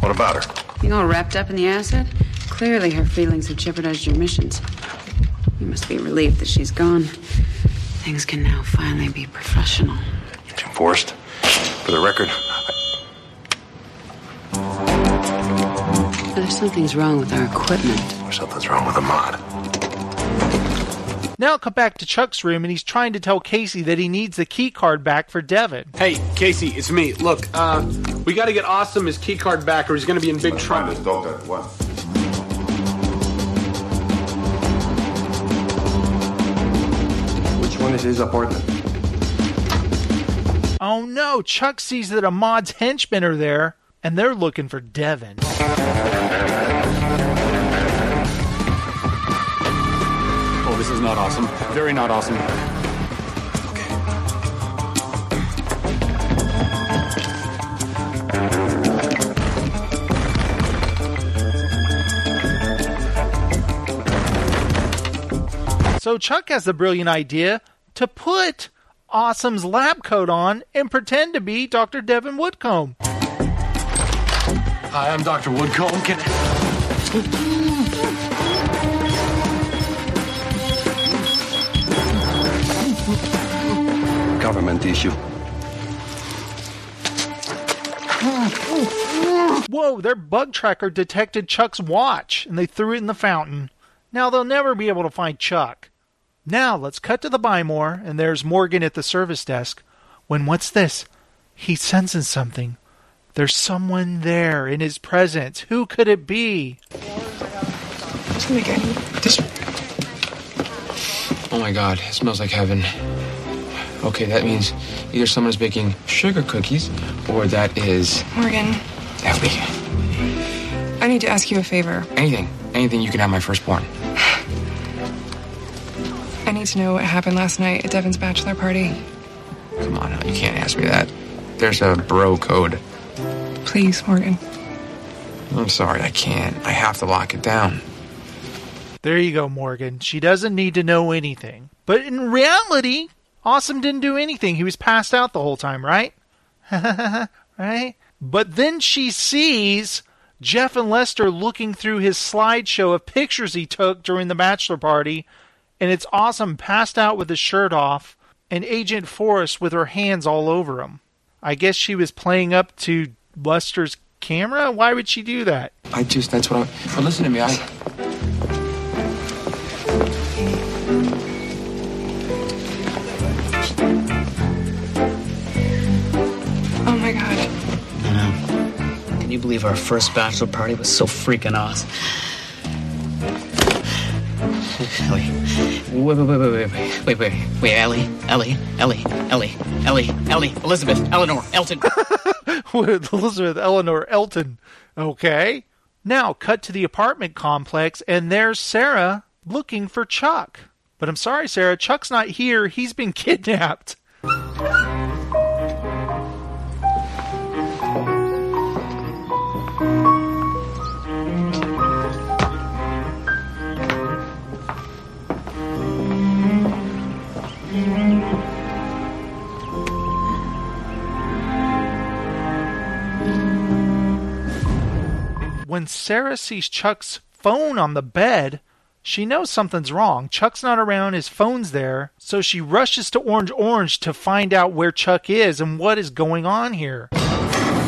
What about her? You all wrapped up in the acid? Clearly her feelings have jeopardized your missions. You must be relieved that she's gone. Things can now finally be professional. Agent Forrest, for the record... I... There's something's wrong with our equipment. Or something's wrong with the mod. Now come back to Chuck's room, and he's trying to tell Casey that he needs the key card back for Devin. Hey, Casey, it's me. Look, uh, we gotta get Awesome his key card back, or he's gonna be in big trouble. Is his apartment. Oh no, Chuck sees that Ahmad's henchmen are there, and they're looking for Devin. Oh, this is not awesome. Very not awesome. Okay. So Chuck has the brilliant idea to put Awesome's lab coat on and pretend to be Doctor Devin Woodcomb. Hi, I'm Doctor Woodcomb. Can I... Government issue. Whoa, their bug tracker detected Chuck's watch, and they threw it in the fountain. Now they'll never be able to find Chuck. Now let's cut to the buy more, and there's Morgan at the service desk. When what's this? He senses something. There's someone there in his presence. Who could it be? Oh my god, it smells like heaven. Okay, that means either someone is baking sugar cookies, or that is... Morgan. Ellie. I need to ask you a favor. Anything. Anything you can have my firstborn. I need to know what happened last night at Devin's bachelor party. Come on, you can't ask me that. There's a bro code. Please, Morgan. I'm sorry, I can't. I have to lock it down. There you go, Morgan. She doesn't need to know anything. But in reality... Awesome didn't do anything. He was passed out the whole time, right? Right? But then she sees Jeff and Lester looking through his slideshow of pictures he took during the bachelor party, and it's Awesome passed out with his shirt off and Agent Forrest with her hands all over him. I guess she was playing up to Lester's camera? Why would she do that? I just, that's what I... Well, listen to me, I... Oh my god. I know. Can you believe our first bachelor party was so freaking awesome? Ellie. Wait, wait, wait, wait, wait, wait, wait, Ellie, Ellie, Ellie, Ellie, Ellie, Ellie, Elizabeth, Eleanor, Elton. Elizabeth, Eleanor, Elton. Okay. Now, cut to the apartment complex, and there's Sarah looking for Chuck. But I'm sorry, Sarah, Chuck's not here. He's been kidnapped. When Sarah sees Chuck's phone on the bed, she knows something's wrong. Chuck's not around, his phone's there. So she rushes to Orange Orange to find out where Chuck is and what is going on here. I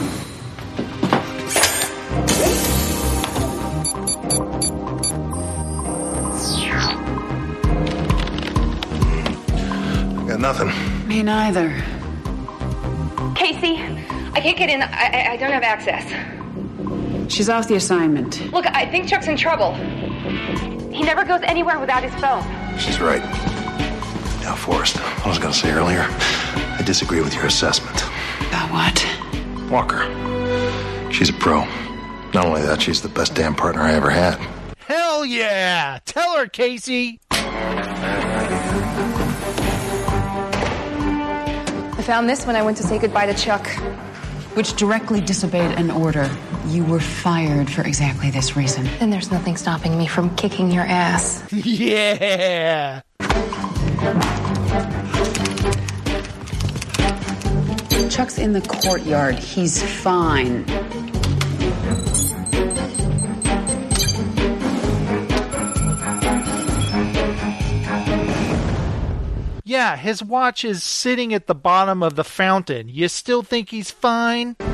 got nothing. Me neither. Casey, I can't get in. I, I don't have access. She's off the assignment. Look, I think Chuck's in trouble. He never goes anywhere without his phone. She's right. Now, Forrest, I was going to say earlier, I disagree with your assessment. About what? Walker. She's a pro. Not only that, she's the best damn partner I ever had. Hell yeah! Tell her, Casey! I found this when I went to say goodbye to Chuck. Which directly disobeyed an order. You were fired for exactly this reason. Then there's nothing stopping me from kicking your ass. Yeah! Chuck's in the courtyard. He's fine. Yeah, his watch is sitting at the bottom of the fountain. You still think he's fine? We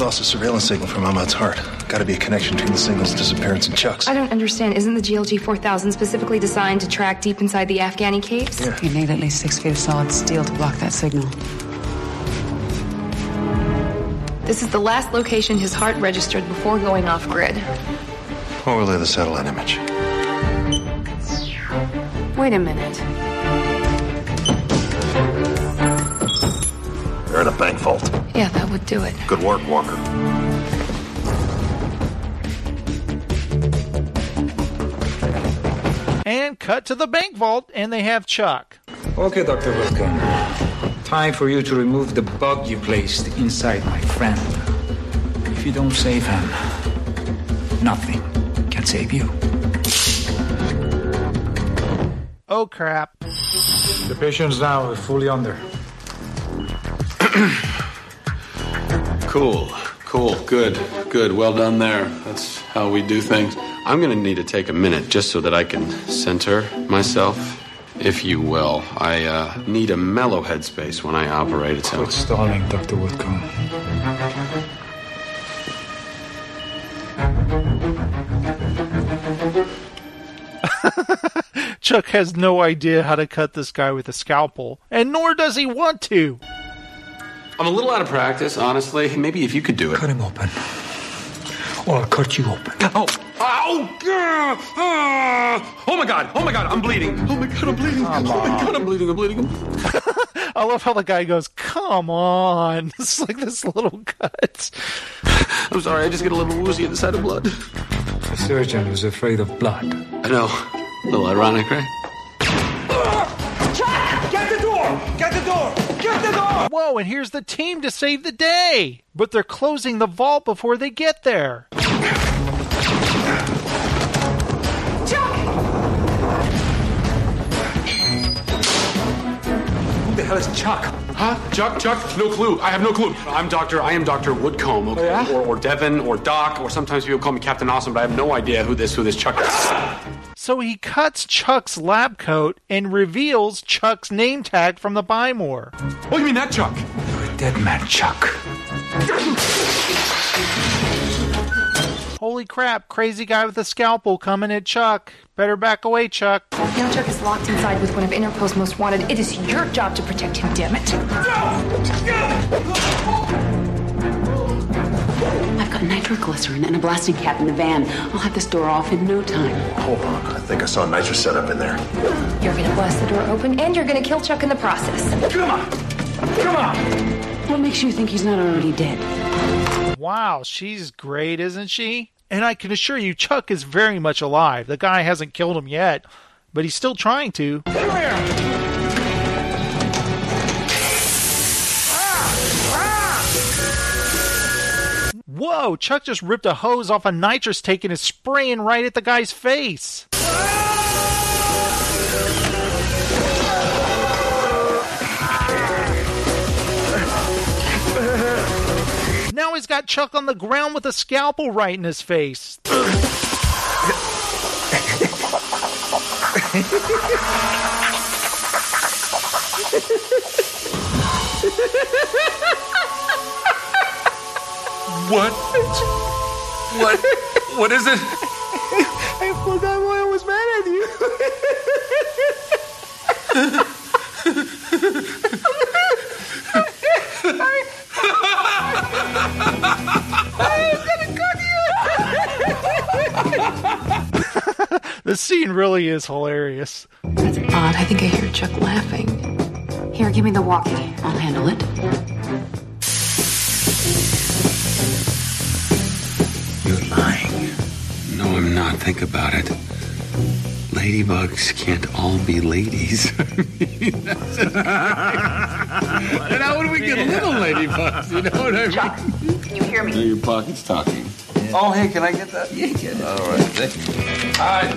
lost a surveillance signal from Ahmad's heart. Gotta be a connection between the signal's disappearance and Chuck's. I don't understand. Isn't the G L G four thousand specifically designed to track deep inside the Afghani caves? Yeah. You need at least six feet of solid steel to block that signal. This is the last location his heart registered before going off-grid. Overlay the satellite image. Wait a minute. They're in a bank vault. Yeah, that would do it. Good work, Walker. And cut to the bank vault, and they have Chuck. Okay, Doctor Wilkin. Time for you to remove the bug you placed inside my friend. If you don't save him, nothing can save you. Oh, crap. The patient's now fully under. Cool, cool, good, good. Well done there. That's how we do things. I'm going to need to take a minute just so that I can center myself, if you will. I uh, need a mellow headspace when I operate. It's Quit stalling, Doctor Woodcomb. Chuck has no idea how to cut this guy with a scalpel, and nor does he want to. I'm a little out of practice, honestly. Maybe if you could do it. Cut him open. Or I'll cut you open. Oh! Ow! Oh. oh my god! Oh my god! I'm bleeding! Oh my god! I'm bleeding! Come oh my on. god! I'm bleeding! I'm bleeding! I love how the guy goes, "Come on!" It's like this little cut. I'm sorry. I just get a little woozy inside of blood. The surgeon was afraid of blood. I know. A little ironic, right? Chuck! Get the door! Get the door! Get the door! Whoa, and here's the team to save the day! But they're closing the vault before they get there. Chuck! Who the hell is Chuck? Huh? Chuck? Chuck? No clue. I have no clue. I'm Doctor I am Doctor Woodcomb, okay? Oh, yeah? Or, or Devin, or Doc, or sometimes people call me Captain Awesome, but I have no idea who this who this Chuck is. So he cuts Chuck's lab coat and reveals Chuck's name tag from the Bymore. Oh, you mean that Chuck? You're a dead man, Chuck. Holy crap, crazy guy with a scalpel coming at Chuck. Better back away, Chuck. Now Chuck is locked inside with one of Interpol's most wanted. It is your job to protect him, damn it. I've got nitroglycerin and a blasting cap in the van. I'll have this door off in no time. Hold on, I think I saw a nitro set up in there. You're gonna blast the door open and you're gonna kill Chuck in the process. Come on! Come on! What makes you think he's not already dead? Wow, she's great, isn't she? And I can assure you, Chuck is very much alive. The guy hasn't killed him yet, but he's still trying to. Come here! Whoa, Chuck just ripped a hose off a nitrous tank and is spraying right at the guy's face. Now he's got Chuck on the ground with a scalpel right in his face. What? What? What is it? I forgot why I was mad at you. I was gonna cut you. This scene really is hilarious. That's odd. I think I hear Chuck laughing. Here, give me the walkie. I'll handle it. No, I'm not. Think about it. Ladybugs can't all be ladies. And how would we get yeah. little ladybugs? You know what I mean? Chuck, can you hear me? No, your pocket's talking. Yeah. Oh, hey, can I get that? Yeah, get it. All right. Hi.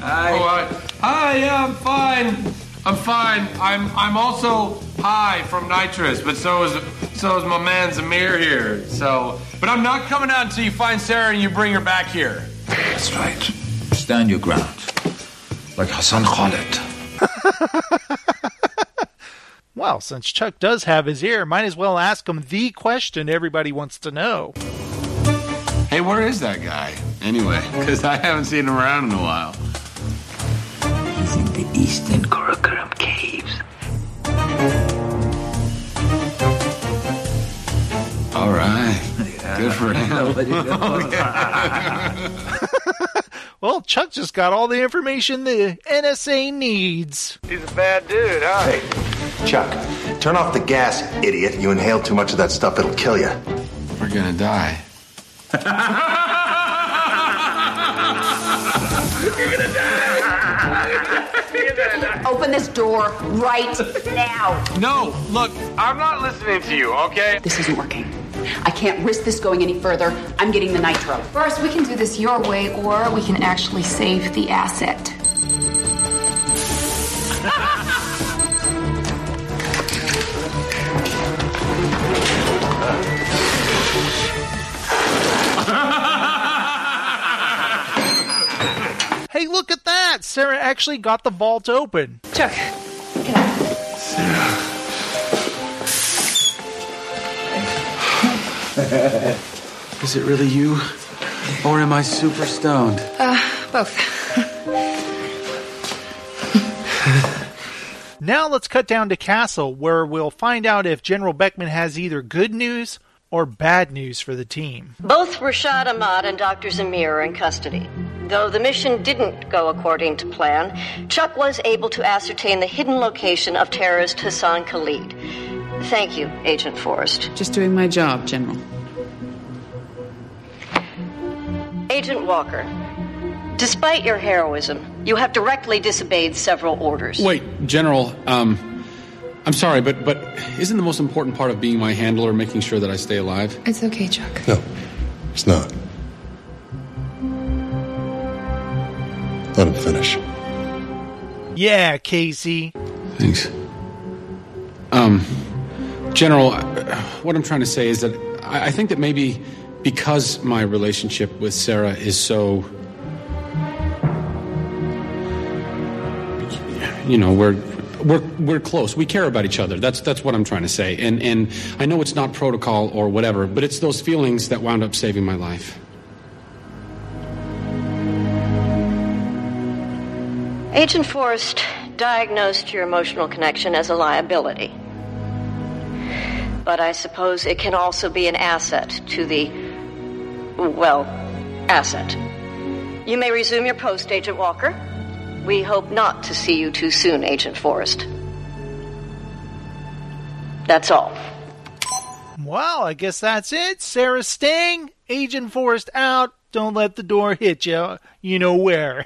Hi. Oh, all right. Hi, yeah, I'm fine. I'm fine. I'm I'm also high from nitrous, but so is so is my man Zamir here. So, but I'm not coming out until you find Sarah and you bring her back here. That's right. Stand your ground. Like Hassan Khalid. Well, since Chuck does have his ear, might as well ask him the question everybody wants to know. Hey, where is that guy? Anyway, because I haven't seen him around in a while. He's in the eastern Karakoram caves. All right. Yeah. Good for him. Well, Chuck just got all the information the N S A needs. He's a bad dude, huh? Hey, Chuck, turn off the gas, idiot. You inhale too much of that stuff, it'll kill you. We're gonna die. You're gonna die. You're gonna die. Open this door right now. No, look, I'm not listening to you, okay? This isn't working. I can't risk this going any further. I'm getting the nitro. First, we can do this your way, or we can actually save the asset. Sarah actually got the vault open. Chuck, get out. Sarah. Is it really you? Or am I super stoned? Uh, both. Now let's cut down to Castle, where we'll find out if General Beckman has either good news or bad news for the team. Both Rashad Ahmad and Doctor Zamir are in custody. Though the mission didn't go according to plan, Chuck was able to ascertain the hidden location of terrorist Hassan Khalid. Thank you, Agent Forrest. Just doing my job, General. Agent Walker, despite your heroism, you have directly disobeyed several orders. Wait, General, um, I'm sorry, but, but isn't the most important part of being my handler making sure that I stay alive? It's okay, Chuck. No, it's not. Let him finish. Yeah, Casey. Thanks. Um, General, what I'm trying to say is that I, I think that maybe because my relationship with Sarah is so... You know, we're we're we're close. We care about each other. That's that's what I'm trying to say. And and I know it's not protocol or whatever, but it's those feelings that wound up saving my life. Agent Forrest diagnosed your emotional connection as a liability. But I suppose it can also be an asset to the, well, asset. You may resume your post, Agent Walker. We hope not to see you too soon, Agent Forrest. That's all. Well, I guess that's it. Sarah's staying. Agent Forrest out. Don't let the door hit you. You know where.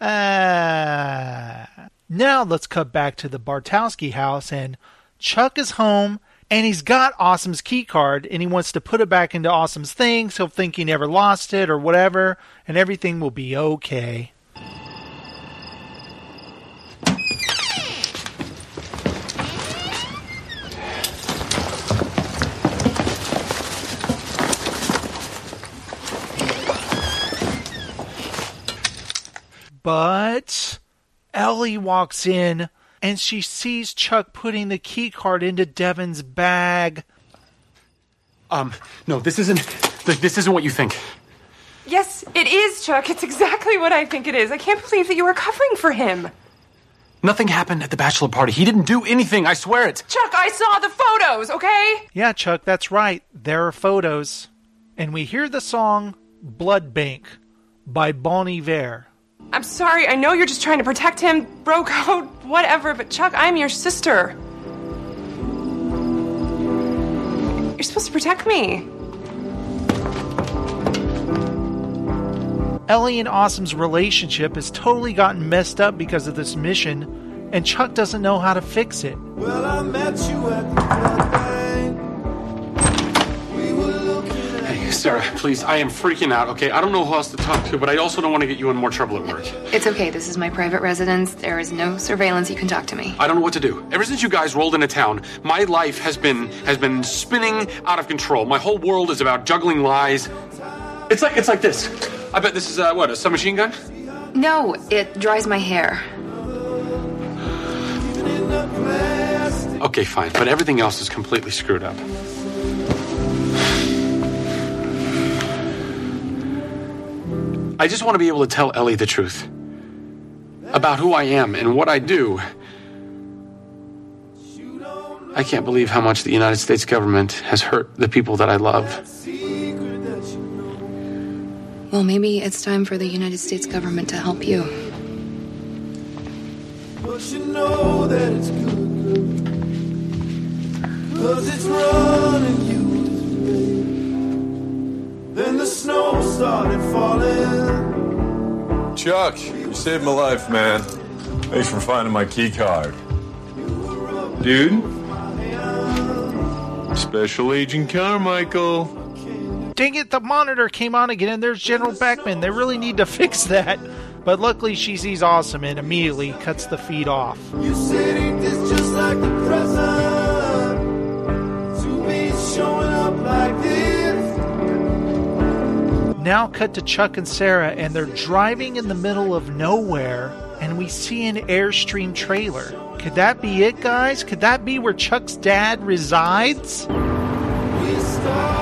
uh, now let's cut back to the Bartowski house, and Chuck is home, and he's got Awesome's key card, and he wants to put it back into Awesome's thing, so he'll think he never lost it or whatever, and everything will be okay. But Ellie walks in, and she sees Chuck putting the key card into Devin's bag. Um, no, this isn't, this isn't what you think. Yes, it is, Chuck. It's exactly what I think it is. I can't believe that you were covering for him. Nothing happened at the bachelor party. He didn't do anything, I swear it. Chuck, I saw the photos, okay? Yeah, Chuck, that's right. There are photos. And we hear the song Blood Bank by Bon Iver. I'm sorry, I know you're just trying to protect him, bro code, whatever, but Chuck, I'm your sister. You're supposed to protect me. Ellie and Awesome's relationship has totally gotten messed up because of this mission, and Chuck doesn't know how to fix it. Well, I met you at the we were looking at Hey, Sarah, please, I am freaking out, okay? I don't know who else to talk to, but I also don't want to get you in more trouble at work. It's okay, this is my private residence. There is no surveillance, you can talk to me. I don't know what to do. Ever since you guys rolled into town, my life has been has been spinning out of control. My whole world is about juggling lies. It's like it's like this. I bet this is, uh, what, a submachine gun? No, it dries my hair. Okay, fine, but everything else is completely screwed up. I just want to be able to tell Ellie the truth about who I am and what I do. I can't believe how much the United States government has hurt the people that I love. Well, maybe it's time for the United States government to help you. But you know that it's good, 'cause it's running you. Then the snow started falling. Chuck, you saved my life, man. Thanks for finding my key card. Dude. Special Agent Carmichael. Dang it, the monitor came on again, and there's General Beckman. They really need to fix that. But luckily she sees Awesome and immediately cuts the feed off. You said it is just like the present. To me showing up like this. now cut to Chuck and Sarah, and they're driving in the middle of nowhere, and we see an Airstream trailer. Could that be it, guys? Could that be where Chuck's dad resides? We start.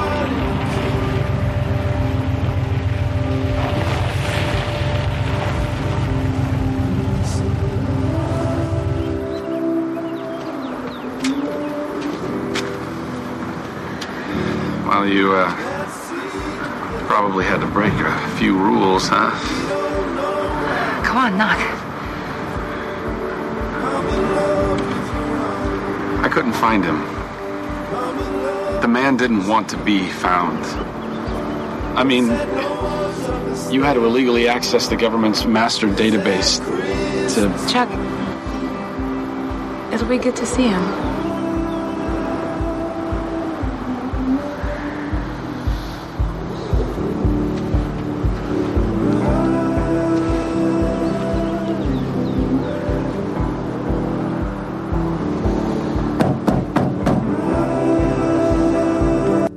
Well, you uh, probably had to break a few rules, huh? Come on, knock. I couldn't find him. The man didn't want to be found. I mean, you had to illegally access the government's master database to... Chuck, it'll be good to see him.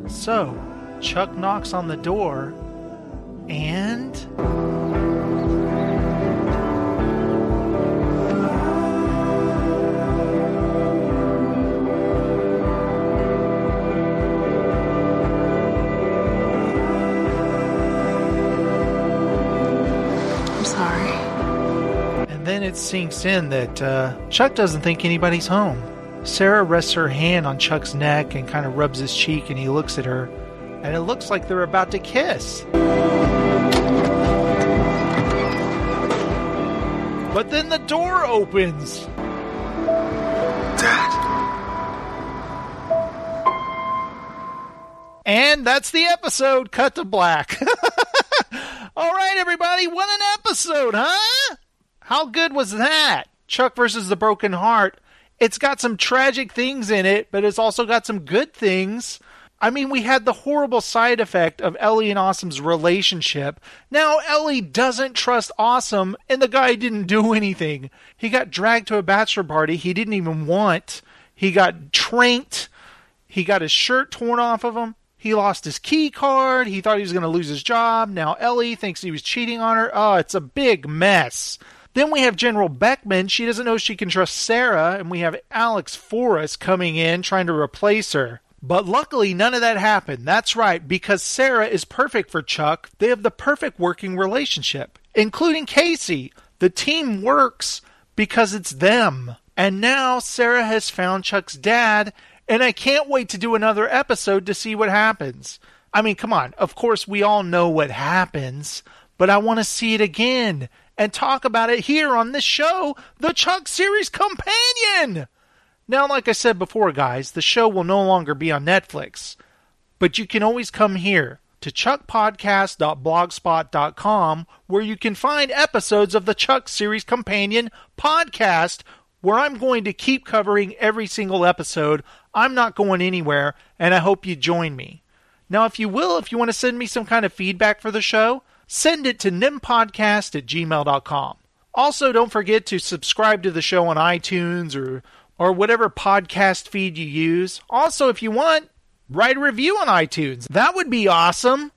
So, Chuck knocks on the door, and... I'm sorry. And then it sinks in that uh, Chuck doesn't think anybody's home. Sarah rests her hand on Chuck's neck and kind of rubs his cheek, and he looks at her, and it looks like they're about to kiss. But then the door opens. Dad. And that's the episode. Cut to black. All right, everybody. What an episode, huh? How good was that? Chuck versus the Broken Heart. It's got some tragic things in it, but it's also got some good things. I mean, we had the horrible side effect of Ellie and Awesome's relationship. Now Ellie doesn't trust Awesome, and the guy didn't do anything. He got dragged to a bachelor party he didn't even want. He got tranked. He got his shirt torn off of him. He lost his key card. He thought he was going to lose his job. Now Ellie thinks he was cheating on her. Oh, it's a big mess. Then we have General Beckman. She doesn't know she can trust Sarah. And we have Alex Forrest coming in trying to replace her. But luckily, none of that happened. That's right, because Sarah is perfect for Chuck. They have the perfect working relationship, including Casey. The team works because it's them. And now Sarah has found Chuck's dad. And I can't wait to do another episode to see what happens. I mean, come on. Of course, we all know what happens. But I want to see it again and talk about it here on this show, The Chuck Series Companion! Now, like I said before, guys, the show will no longer be on Netflix, but you can always come here to chuck podcast dot blogspot dot com, where you can find episodes of The Chuck Series Companion podcast, where I'm going to keep covering every single episode. I'm not going anywhere, and I hope you join me. Now, if you will, if you want to send me some kind of feedback for the show, send it to nimpodcast at gmail dot com. Also, don't forget to subscribe to the show on iTunes or, or whatever podcast feed you use. Also, if you want, write a review on iTunes. That would be awesome.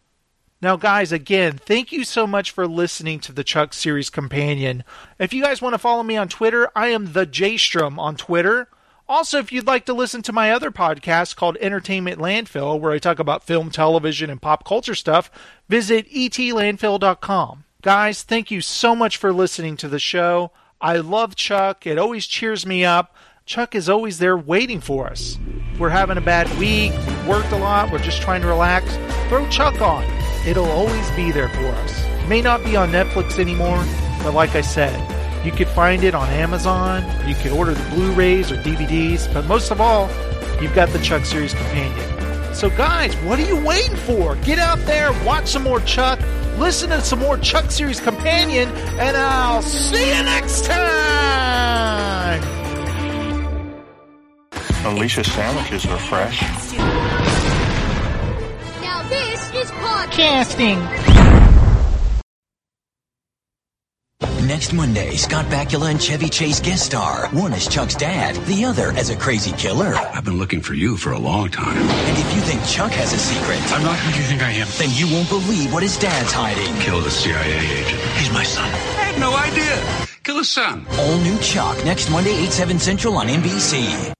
Now, guys, again, thank you so much for listening to the Chuck Series Companion. If you guys want to follow me on Twitter, I am The Jaystrom on Twitter. Also, if you'd like to listen to my other podcast called Entertainment Landfill, where I talk about film, television, and pop culture stuff, visit e t landfill dot com. Guys, thank you so much for listening to the show. I love Chuck. It always cheers me up. Chuck is always there waiting for us. If we're having a bad week, worked a lot, we're just trying to relax, throw Chuck on. It'll always be there for us. It may not be on Netflix anymore, but like I said, you could find it on Amazon. You could order the Blu-rays or D V Ds. But most of all, you've got the Chuck Series Companion. So guys, what are you waiting for? Get out there, watch some more Chuck, listen to some more Chuck Series Companion, and I'll see you next time! Alicia's sandwiches are fresh. Now this is podcasting. Next Monday, Scott Bakula and Chevy Chase guest star. One as Chuck's dad, the other as a crazy killer. I've been looking for you for a long time. And if you think Chuck has a secret... I'm not who you think I am. ...then you won't believe what his dad's hiding. Kill the C I A agent. He's my son. I had no idea. Kill his son. All new Chuck, next Monday, eight, seven Central on N B C.